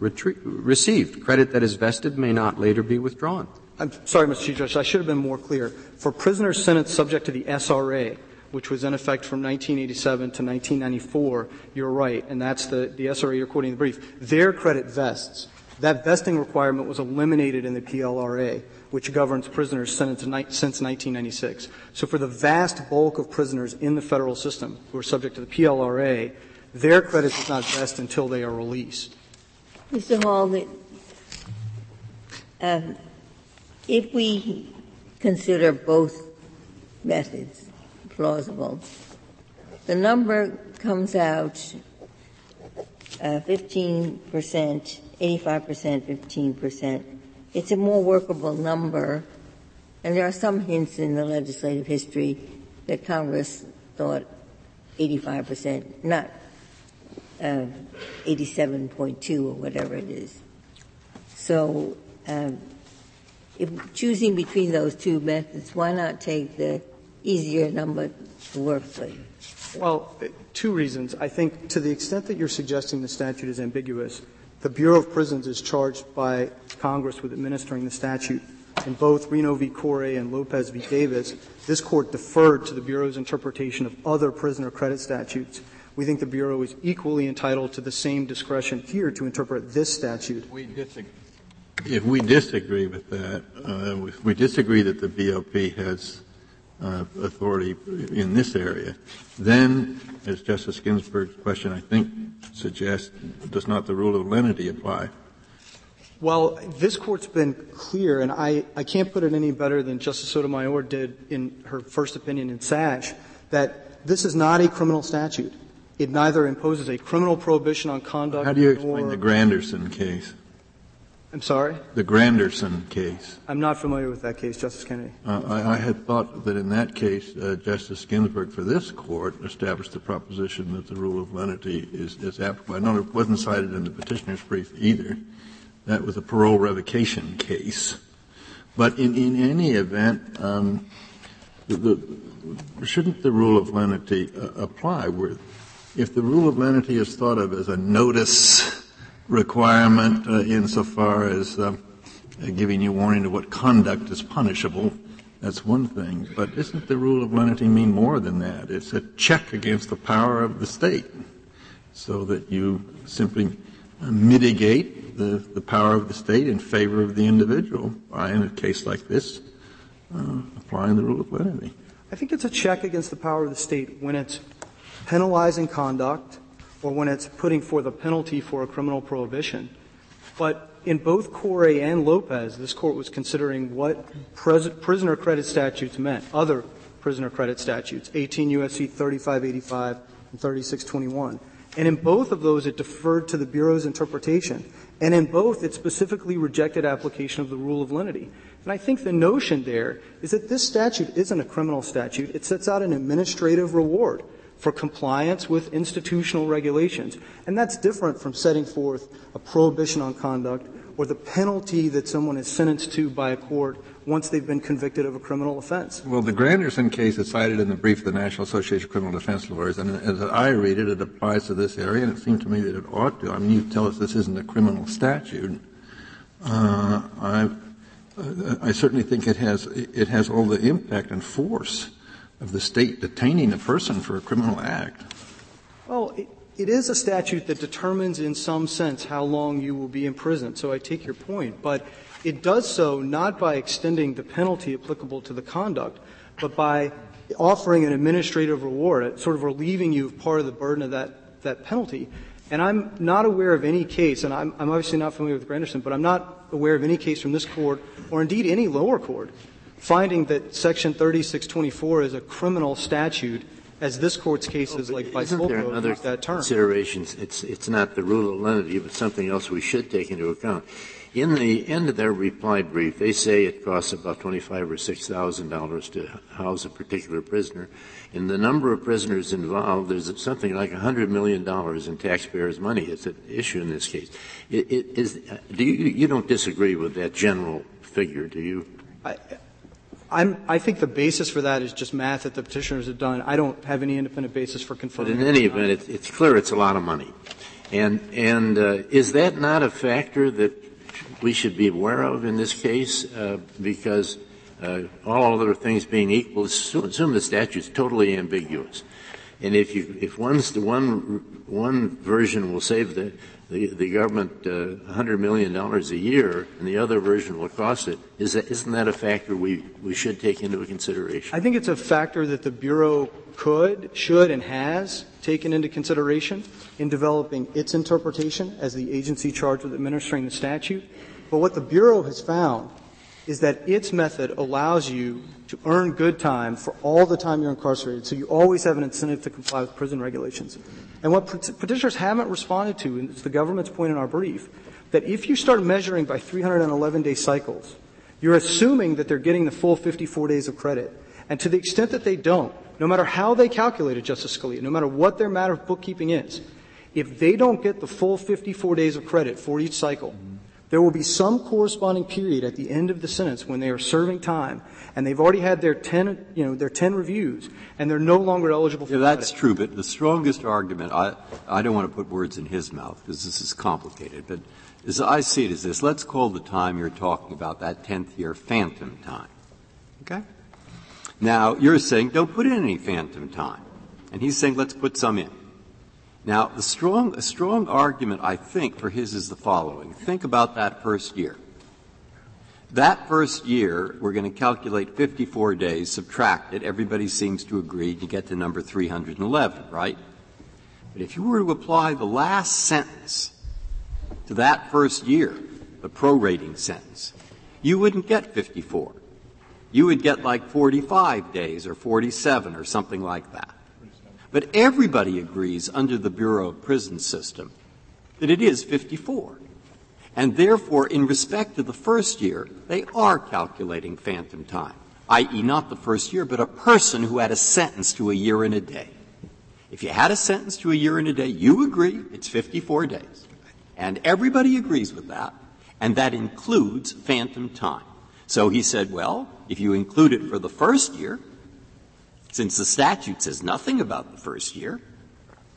retrie- received. Credit that is vested may not later be withdrawn. I'm sorry, Mister Chief Justice, I should have been more clear. For prisoners sentenced subject to the S R A, which was in effect from nineteen eighty-seven to nineteen ninety-four, you're right, and that's the, the S R A you're quoting in the brief. Their credit vests. That vesting requirement was eliminated in the P L R A, which governs prisoners sentenced since nineteen ninety-six. So for the vast bulk of prisoners in the federal system who are subject to the P L R A, their credit is not vest until they are released. Mister Hall, the, um, if we consider both methods plausible, the number comes out uh, fifteen percent, eighty-five percent, fifteen percent. It's a more workable number, and there are some hints in the legislative history that Congress thought eighty-five percent, not uh, eighty-seven point two or whatever it is. So um, if choosing between those two methods, why not take the easier number to work for you? Well, two reasons. I think to the extent that you're suggesting the statute is ambiguous, the Bureau of Prisons is charged by Congress with administering the statute. In both Reno v. Corey and Lopez v. Davis, this Court deferred to the Bureau's interpretation of other prisoner credit statutes. We think the Bureau is equally entitled to the same discretion here to interpret this statute. We disagree. If we disagree with that, uh, if we disagree that the B O P has uh, authority in this area, then, as Justice Ginsburg's question, I think, suggests, does not the rule of lenity apply? Well, this Court's been clear, and I, I can't put it any better than Justice Sotomayor did in her first opinion in Sash, that this is not a criminal statute. It neither imposes a criminal prohibition on conduct. How do you explain the Granderson case? I'm sorry? The Granderson case. I'm not familiar with that case, Justice Kennedy. Uh, I, I had thought that in that case, uh, Justice Ginsburg for this Court established the proposition that the rule of lenity is, is applicable. I know it wasn't cited in the petitioner's brief either. That was a parole revocation case. But in, in any event, um, the, the, shouldn't the rule of lenity uh, apply? Where, if the rule of lenity is thought of as a notice requirement uh, insofar as uh, giving you warning of what conduct is punishable, that's one thing. But doesn't the rule of lenity mean more than that? It's a check against the power of the state so that you simply uh, mitigate The, the power of the state in favor of the individual by, in a case like this, uh, applying the rule of lenity. I think it's a check against the power of the state when it's penalizing conduct or when it's putting forth a penalty for a criminal prohibition. But in both Corey and Lopez, this Court was considering what pres- prisoner credit statutes meant, other prisoner credit statutes, eighteen U S C thirty-five eighty-five and thirty-six twenty-one. And in both of those, it deferred to the Bureau's interpretation. And in both, it specifically rejected application of the rule of lenity. And I think the notion there is that this statute isn't a criminal statute. It sets out an administrative reward for compliance with institutional regulations. And that's different from setting forth a prohibition on conduct or the penalty that someone is sentenced to by a court once they've been convicted of a criminal offense. Well, the Granderson case is cited in the brief of the National Association of Criminal Defense Lawyers, and as I read it, it applies to this area, and it seemed to me that it ought to. I mean, you tell us this isn't a criminal statute. Uh, I, uh, I certainly think it has it has all the impact and force of the state detaining a person for a criminal act. Well, it, it is a statute that determines in some sense how long you will be in prison, so I take your point. But it does so not by extending the penalty applicable to the conduct, but by offering an administrative reward, sort of relieving you of part of the burden of that, that penalty. And I'm not aware of any case, and I'm, I'm obviously not familiar with Granderson, but I'm not aware of any case from this Court, or indeed any lower court, finding that Section thirty-six twenty-four is a criminal statute, as this Court's case is oh, like by Spolko. Isn't there another that term. Considerations? It's, it's not the rule of lenity, but something else we should take into account. In the end of their reply brief, they say it costs about twenty-five thousand dollars or six thousand dollars to house a particular prisoner. And the number of prisoners involved, there's something like one hundred million dollars in taxpayers' money that's at issue in this case. It, it is, do you, you don't disagree with that general figure, do you? I, I'm, I think the basis for that is just math that the petitioners have done. I don't have any independent basis for confirming. But in any event, it's, it's clear it's a lot of money. And, and uh, is that not a factor that we should be aware of in this case, uh, because uh, all other things being equal, assume, assume the statute's totally ambiguous. And if you, if one's the one, one version will save the, the, the government uh, one hundred million dollars a year, and the other version will cost it, is that, isn't that a factor we, we should take into consideration? I think it's a factor that the Bureau could, should, and has taken into consideration in developing its interpretation as the agency charged with administering the statute. But what the Bureau has found is that its method allows you to earn good time for all the time you're incarcerated, so you always have an incentive to comply with prison regulations. And what petitioners haven't responded to, and it's the government's point in our brief, that if you start measuring by three hundred eleven day cycles, you're assuming that they're getting the full fifty-four days of credit. And to the extent that they don't, no matter how they calculate it, Justice Scalia, no matter what their matter of bookkeeping is, if they don't get the full fifty-four days of credit for each cycle, mm-hmm. there will be some corresponding period at the end of the sentence when they are serving time, and they've already had their ten, you know, their ten reviews, and they're no longer eligible for yeah, credit. That's true, but the strongest argument, I, I don't want to put words in his mouth because this is complicated, but as I see it is this, let's call the time you're talking about, that tenth year, phantom time. Okay? Now, you're saying don't put in any phantom time, and he's saying let's put some in. Now, the strong, a strong argument, I think, for his is the following. Think about that first year. That first year, we're going to calculate fifty-four days, subtract it. Everybody seems to agree. You get to number three hundred eleven, right? But if you were to apply the last sentence to that first year, the prorating sentence, you wouldn't get fifty-four. You would get like forty-five days or forty-seven or something like that. But everybody agrees under the Bureau of Prisons system that it is fifty-four. And therefore, in respect to the first year, they are calculating phantom time, that is not the first year, but a person who had a sentence to a year and a day. If you had a sentence to a year and a day, you agree it's fifty-four days. And everybody agrees with that, and that includes phantom time. So he said, well, if you include it for the first year, since the statute says nothing about the first year,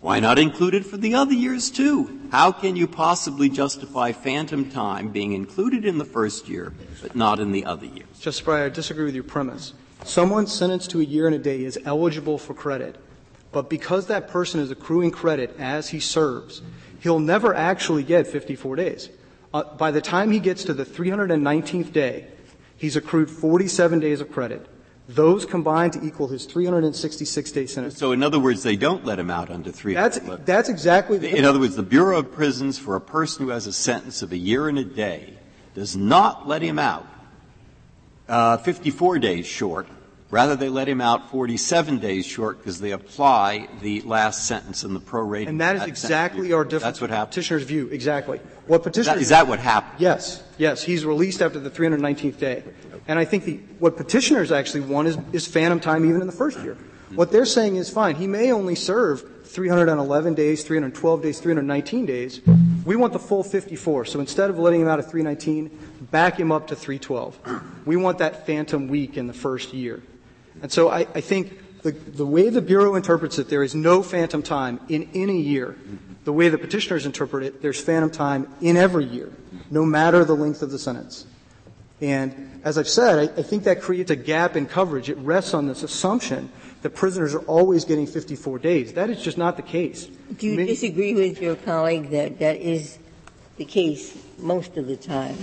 why not include it for the other years, too? How can you possibly justify phantom time being included in the first year but not in the other years? Justice Breyer, I disagree with your premise. Someone sentenced to a year and a day is eligible for credit, but because that person is accruing credit as he serves, he'll never actually get fifty-four days. Uh, by the time he gets to the three hundred nineteenth day, he's accrued forty-seven days of credit. Those combined to equal his three hundred sixty-six day sentence. So in other words, they don't let him out under three hundred eleven. That's, that's exactly the In other words, the Bureau of Prisons for a person who has a sentence of a year and a day does not let him out uh, fifty-four days short. Rather, they let him out forty-seven days short because they apply the last sentence in the prorating. And that is that exactly our difference. That's what happened. Petitioner's view, exactly. What petitioner that, is that what happened? Yes, yes. He's released after the three hundred nineteenth day. And I think the, what petitioners actually want is, is phantom time even in the first year. What they're saying is fine. He may only serve three hundred eleven days, three hundred twelve days, three hundred nineteen days. We want the full fifty-four. So instead of letting him out at three nineteen, back him up to three twelve. We want that phantom week in the first year. And so I, I think the, the way the Bureau interprets it, there is no phantom time in any year. The way the petitioners interpret it, there's phantom time in every year, no matter the length of the sentence. And as I've said, I, I think that creates a gap in coverage. It rests on this assumption that prisoners are always getting fifty-four days. That is just not the case. Do you Many, disagree with your colleague that that is the case most of the time,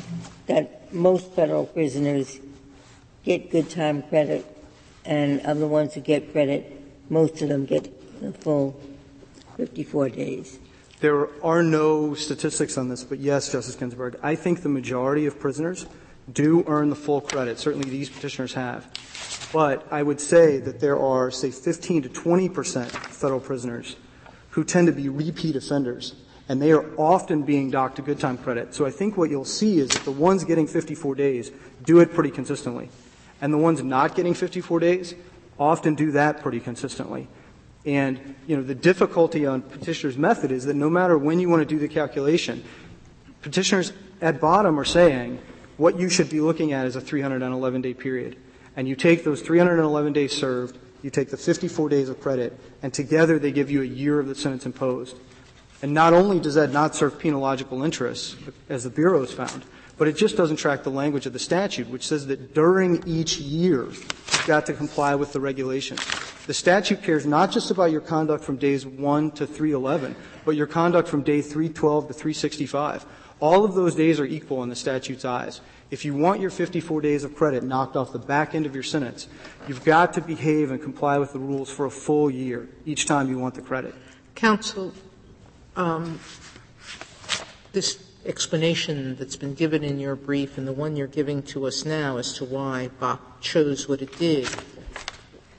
that most federal prisoners get good time credit? And of the ones who get credit, most of them get the full fifty-four days. There are no statistics on this, but yes, Justice Ginsburg, I think the majority of prisoners do earn the full credit. Certainly these petitioners have. But I would say that there are, say, fifteen to twenty percent of federal prisoners who tend to be repeat offenders, and they are often being docked a good time credit. So I think what you'll see is that the ones getting fifty-four days do it pretty consistently. And the ones not getting fifty-four days often do that pretty consistently. And, you know, the difficulty on petitioner's method is that no matter when you want to do the calculation, petitioners at bottom are saying what you should be looking at is a three hundred eleven day period. And you take those three hundred eleven days served, you take the fifty-four days of credit, and together they give you a year of the sentence imposed. And not only does that not serve penological interests, as the Bureau has found, but it just doesn't track the language of the statute, which says that during each year you've got to comply with the regulations. The statute cares not just about your conduct from days one to three eleven, but your conduct from day three twelve to three sixty-five. All of those days are equal in the statute's eyes. If you want your fifty-four days of credit knocked off the back end of your sentence, you've got to behave and comply with the rules for a full year each time you want the credit. Counsel, um, this explanation that's been given in your brief and the one you're giving to us now as to why B O P chose what it did,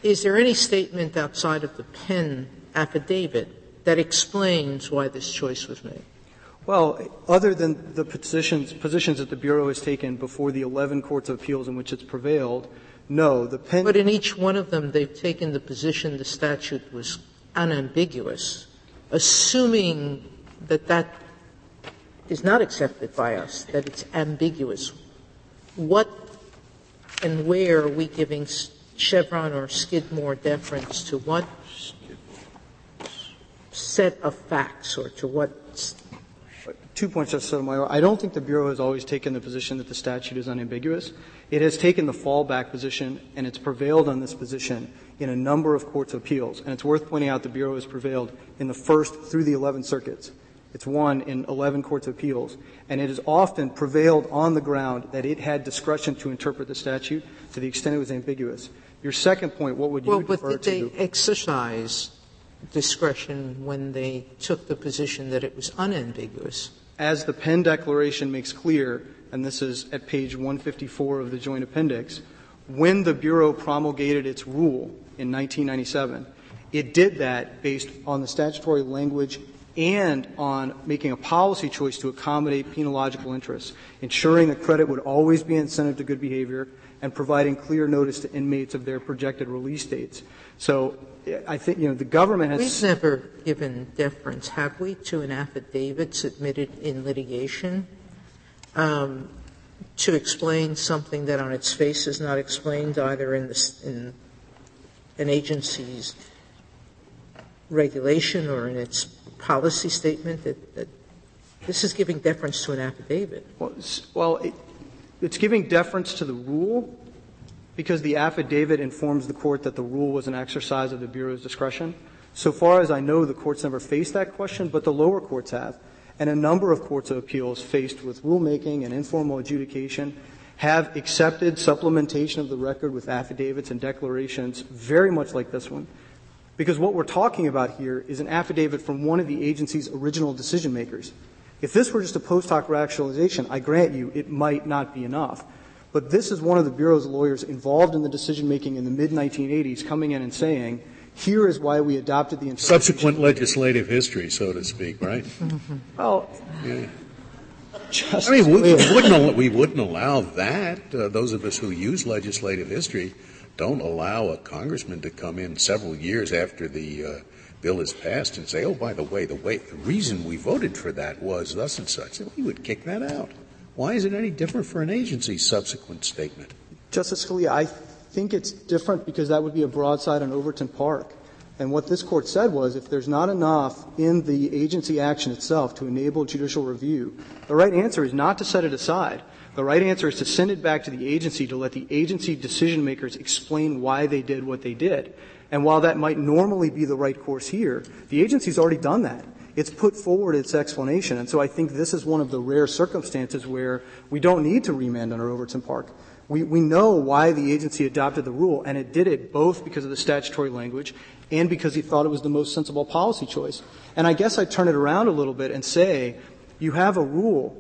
is there any statement outside of the Penn affidavit that explains why this choice was made? Well, other than the positions, positions that the Bureau has taken before the eleven courts of appeals in which it's prevailed, no. The pen- but in each one of them, they've taken the position the statute was unambiguous, assuming that that is not accepted by us, that it's ambiguous. What and where are we giving Chevron or Skidmore deference to what set of facts or to what? Two points, Justice Sotomayor. I don't think the Bureau has always taken the position that the statute is unambiguous. It has taken the fallback position, and it's prevailed on this position in a number of courts of appeals. And it's worth pointing out the Bureau has prevailed in the first through the eleventh circuits. It's won in eleven courts of appeals, and it has often prevailed on the ground that it had discretion to interpret the statute to the extent it was ambiguous. Your second point, what would you well, defer to? Well, but did they exercise discretion when they took the position that it was unambiguous? As the Penn Declaration makes clear, and this is at page one fifty-four of the Joint Appendix, when the Bureau promulgated its rule in nineteen ninety-seven, it did that based on the statutory language and on making a policy choice to accommodate penological interests, ensuring that credit would always be an incentive to good behavior, and providing clear notice to inmates of their projected release dates. So I think, you know, the government has... We've never given deference, have we, to an affidavit submitted in litigation um, to explain something that on its face is not explained either in, the, in an agency's regulation or in its policy statement that, that this is giving deference to an affidavit. Well, well it, it's giving deference to the rule because the affidavit informs the court that the rule was an exercise of the Bureau's discretion. So far as I know, the court's never faced that question, but the lower courts have. And a number of courts of appeals faced with rulemaking and informal adjudication have accepted supplementation of the record with affidavits and declarations very much like this one. Because what we're talking about here is an affidavit from one of the agency's original decision makers. If this were just a post hoc rationalization, I grant you it might not be enough. But this is one of the Bureau's lawyers involved in the decision making in the mid nineteen eighties coming in and saying, here is why we adopted the interpretation. Subsequent legislative history, so to speak, right? Mm-hmm. Well, yeah. Just I mean, we, we, wouldn't al- we wouldn't allow that. Uh, those of us who use legislative history don't allow a congressman to come in several years after the uh, bill is passed and say, oh, by the way, the way, the reason we voted for that was thus and such. And we would kick that out. Why is it any different for an agency's subsequent statement? Justice Scalia, I think it's different because that would be a broadside on Overton Park. And what this Court said was if there's not enough in the agency action itself to enable judicial review, the right answer is not to set it aside. The right answer is to send it back to the agency to let the agency decision makers explain why they did what they did. And while that might normally be the right course here, the agency's already done that. It's put forward its explanation. And so I think this is one of the rare circumstances where we don't need to remand under Overton Park. We, we know why the agency adopted the rule, and it did it both because of the statutory language and because he thought it was the most sensible policy choice. And I guess I turn it around a little bit and say you have a rule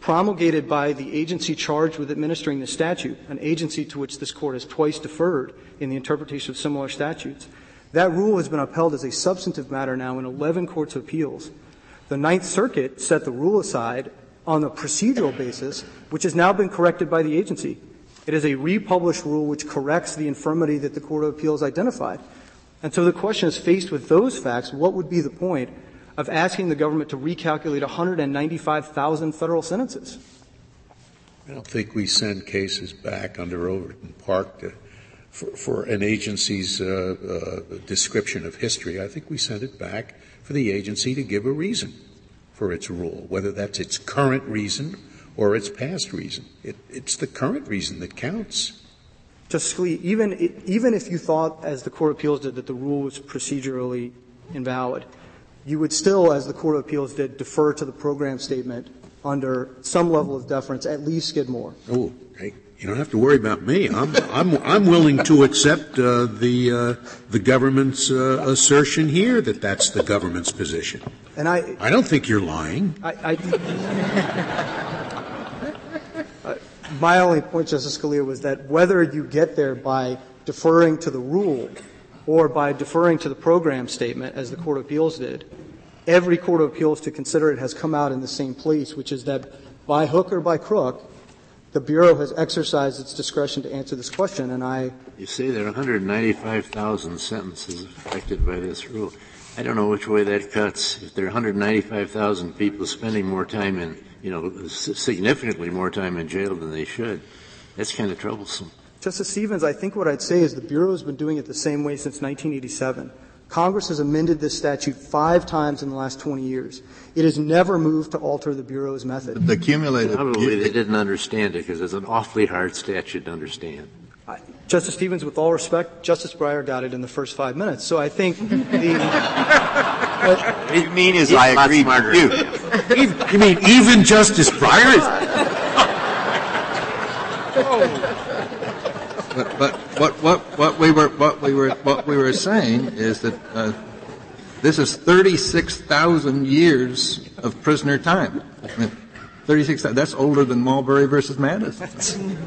promulgated by the agency charged with administering the statute, an agency to which this Court has twice deferred in the interpretation of similar statutes. That rule has been upheld as a substantive matter now in eleven courts of appeals. The Ninth Circuit set the rule aside on a procedural basis, which has now been corrected by the agency. It is a republished rule which corrects the infirmity that the Court of Appeals identified. And so the question is, faced with those facts, what would be the point of asking the government to recalculate one hundred ninety-five thousand federal sentences? I don't think we send cases back under Overton Park to, for, for an agency's uh, uh, description of history. I think we send it back for the agency to give a reason for its rule, whether that's its current reason or its past reason. It, it's the current reason that counts. Justice Scalia, even, even if you thought, as the Court of Appeals did, that the rule was procedurally invalid, you would still, as the Court of Appeals did, defer to the program statement under some level of deference, at least Skidmore. Oh, okay. You don't have to worry about me. I'm I'm, I'm willing to accept uh, the uh, the government's uh, assertion here that that's the government's position. And I I don't think you're lying. I, I uh, my only point, Justice Scalia, was that whether you get there by deferring to the rule or by deferring to the program statement, as the Court of Appeals did, every court of appeals to consider it has come out in the same place, which is that by hook or by crook, the Bureau has exercised its discretion to answer this question, and I — You say there are one hundred ninety-five thousand sentences affected by this rule. I don't know which way that cuts. If there are one hundred ninety-five thousand people spending more time in, you know, significantly more time in jail than they should, that's kind of troublesome. Justice Stevens, I think what I'd say is the Bureau has been doing it the same way since nineteen eighty-seven. Congress has amended this statute five times in the last twenty years. It has never moved to alter the Bureau's method. But the cumulative — Probably they didn't understand it because it's an awfully hard statute to understand. I, Justice Stevens, with all respect, Justice Breyer got it in the first five minutes. So I think the what you mean is I agree with you. Even, you mean even Justice Breyer? Is, oh. But, but what what what we were what we were what we were saying is that uh, this is thirty-six thousand years of prisoner time. I mean, Thirty-six. That's older than Mulberry versus Madison.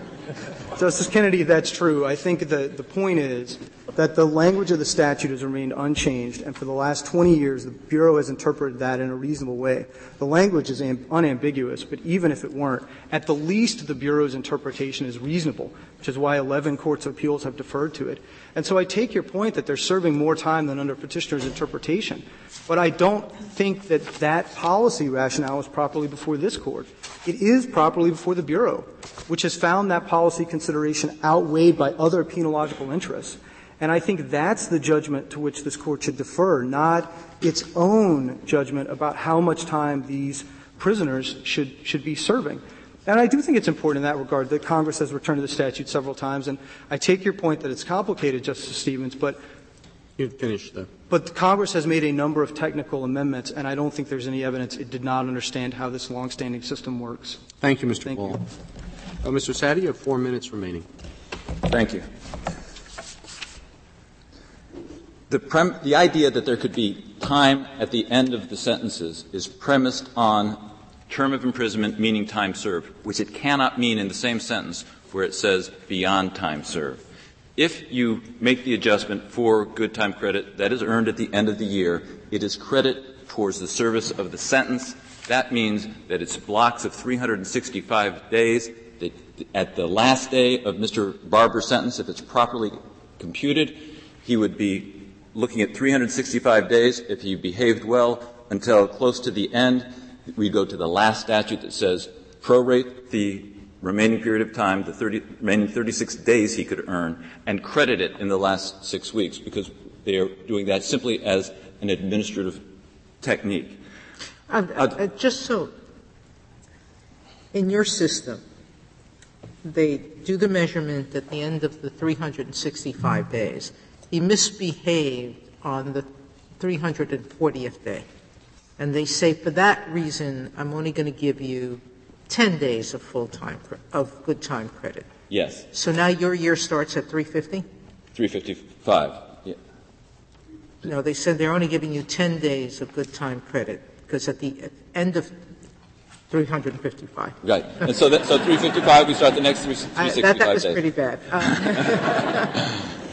Justice Kennedy, that's true. I think the, the point is that the language of the statute has remained unchanged, and for the last twenty years, the Bureau has interpreted that in a reasonable way. The language is amb- unambiguous, but even if it weren't, at the least the Bureau's interpretation is reasonable, which is why eleven courts of appeals have deferred to it. And so I take your point that they're serving more time than under petitioner's interpretation, but I don't think that that policy rationale is properly before this Court. It is properly before the Bureau, which has found that policy consideration outweighed by other penological interests. And I think that's the judgment to which this Court should defer, not its own judgment about how much time these prisoners should, should be serving. And I do think it's important in that regard that Congress has returned to the statute several times, and I take your point that it's complicated, Justice Stevens, but you finished that. But Congress has made a number of technical amendments, and I don't think there's any evidence it did not understand how this longstanding system works. Thank you, Mister Thank Wall. You. Uh, Mister Satie, you have four minutes remaining. Thank you. The, prem- the idea that there could be time at the end of the sentences is premised on term of imprisonment meaning time served, which it cannot mean in the same sentence where it says beyond time served. If you make the adjustment for good time credit that is earned at the end of the year, it is credit towards the service of the sentence. That means that it's blocks of three hundred sixty-five days. That at the last day of Mister Barber's sentence, if it's properly computed, he would be looking at three hundred sixty-five days. If he behaved well until close to the end, we go to the last statute that says prorate the remaining period of time, the thirty, remaining thirty-six days he could earn, and credit it in the last six weeks, because they are doing that simply as an administrative technique. Uh, uh, uh, just so, in your system, they do the measurement at the end of the three hundred sixty-five days. He misbehaved on the three hundred fortieth day. And they say, for that reason, I'm only going to give you ten days of full time, of good time credit. Yes. So now your year starts at three fifty? three fifty-five, yeah. No, they said they're only giving you ten days of good time credit, because at the end of three hundred fifty-five. Right. And so that, so three fifty-five, we start the next three sixty-five days. That, that was days. Pretty bad. Uh,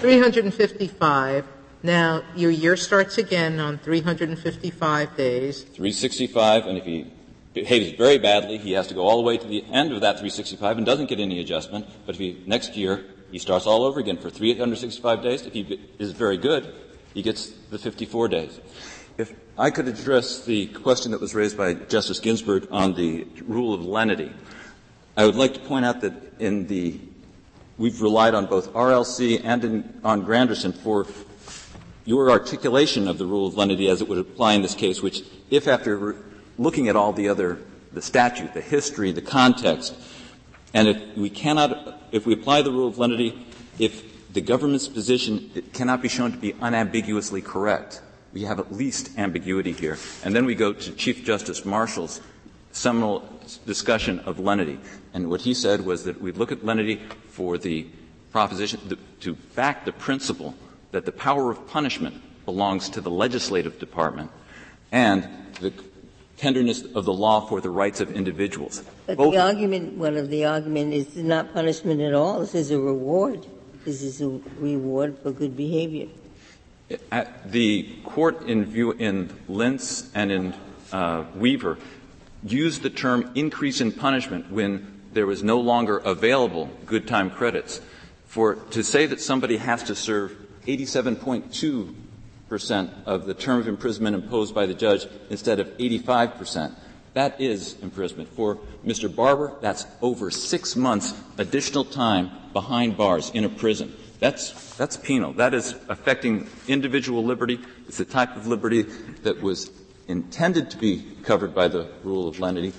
three hundred fifty-five. Now, your year starts again on three hundred fifty-five days. three sixty-five, and if he behaves very badly, he has to go all the way to the end of that three sixty-five and doesn't get any adjustment. But if he, next year, he starts all over again for three hundred sixty-five days. If he is very good, he gets the fifty-four days. If I could address the question that was raised by Justice Ginsburg on the rule of lenity, I would like to point out that in the — we've relied on both R L C and in, on Granderson for your articulation of the rule of lenity as it would apply in this case, which, if after re- looking at all the other, the statute, the history, the context, and if we cannot, if we apply the rule of lenity, if the government's position it cannot be shown to be unambiguously correct, we have at least ambiguity here. And then we go to Chief Justice Marshall's seminal discussion of lenity. And what he said was that we look at lenity for the proposition, the, to back the principle that the power of punishment belongs to the legislative department and the tenderness of the law for the rights of individuals. But Both the argument, one of the argument is not punishment at all. This is a reward. This is a reward for good behavior. The court in view in Lentz and in uh, Weaver used the term increase in punishment when there was no longer available good time credits. For to say that somebody has to serve eighty-seven point two percent of the term of imprisonment imposed by the judge instead of eighty-five percent, that is imprisonment. For Mister Barber, that's over six months additional time behind bars in a prison. That's, that's penal. That is affecting individual liberty. It's the type of liberty that was intended to be covered by the rule of lenity,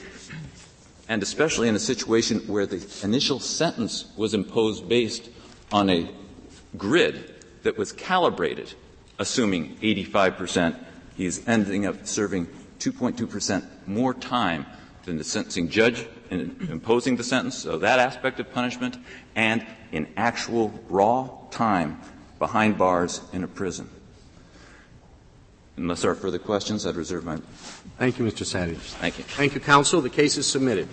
and especially in a situation where the initial sentence was imposed based on a grid that was calibrated, assuming eighty-five percent, he's ending up serving two point two percent more time than the sentencing judge in imposing the sentence, so that aspect of punishment, and in actual raw time behind bars in a prison. Unless there are further questions, I'd reserve my... Thank you, Mister Satie. Thank you. Thank you, counsel. The case is submitted.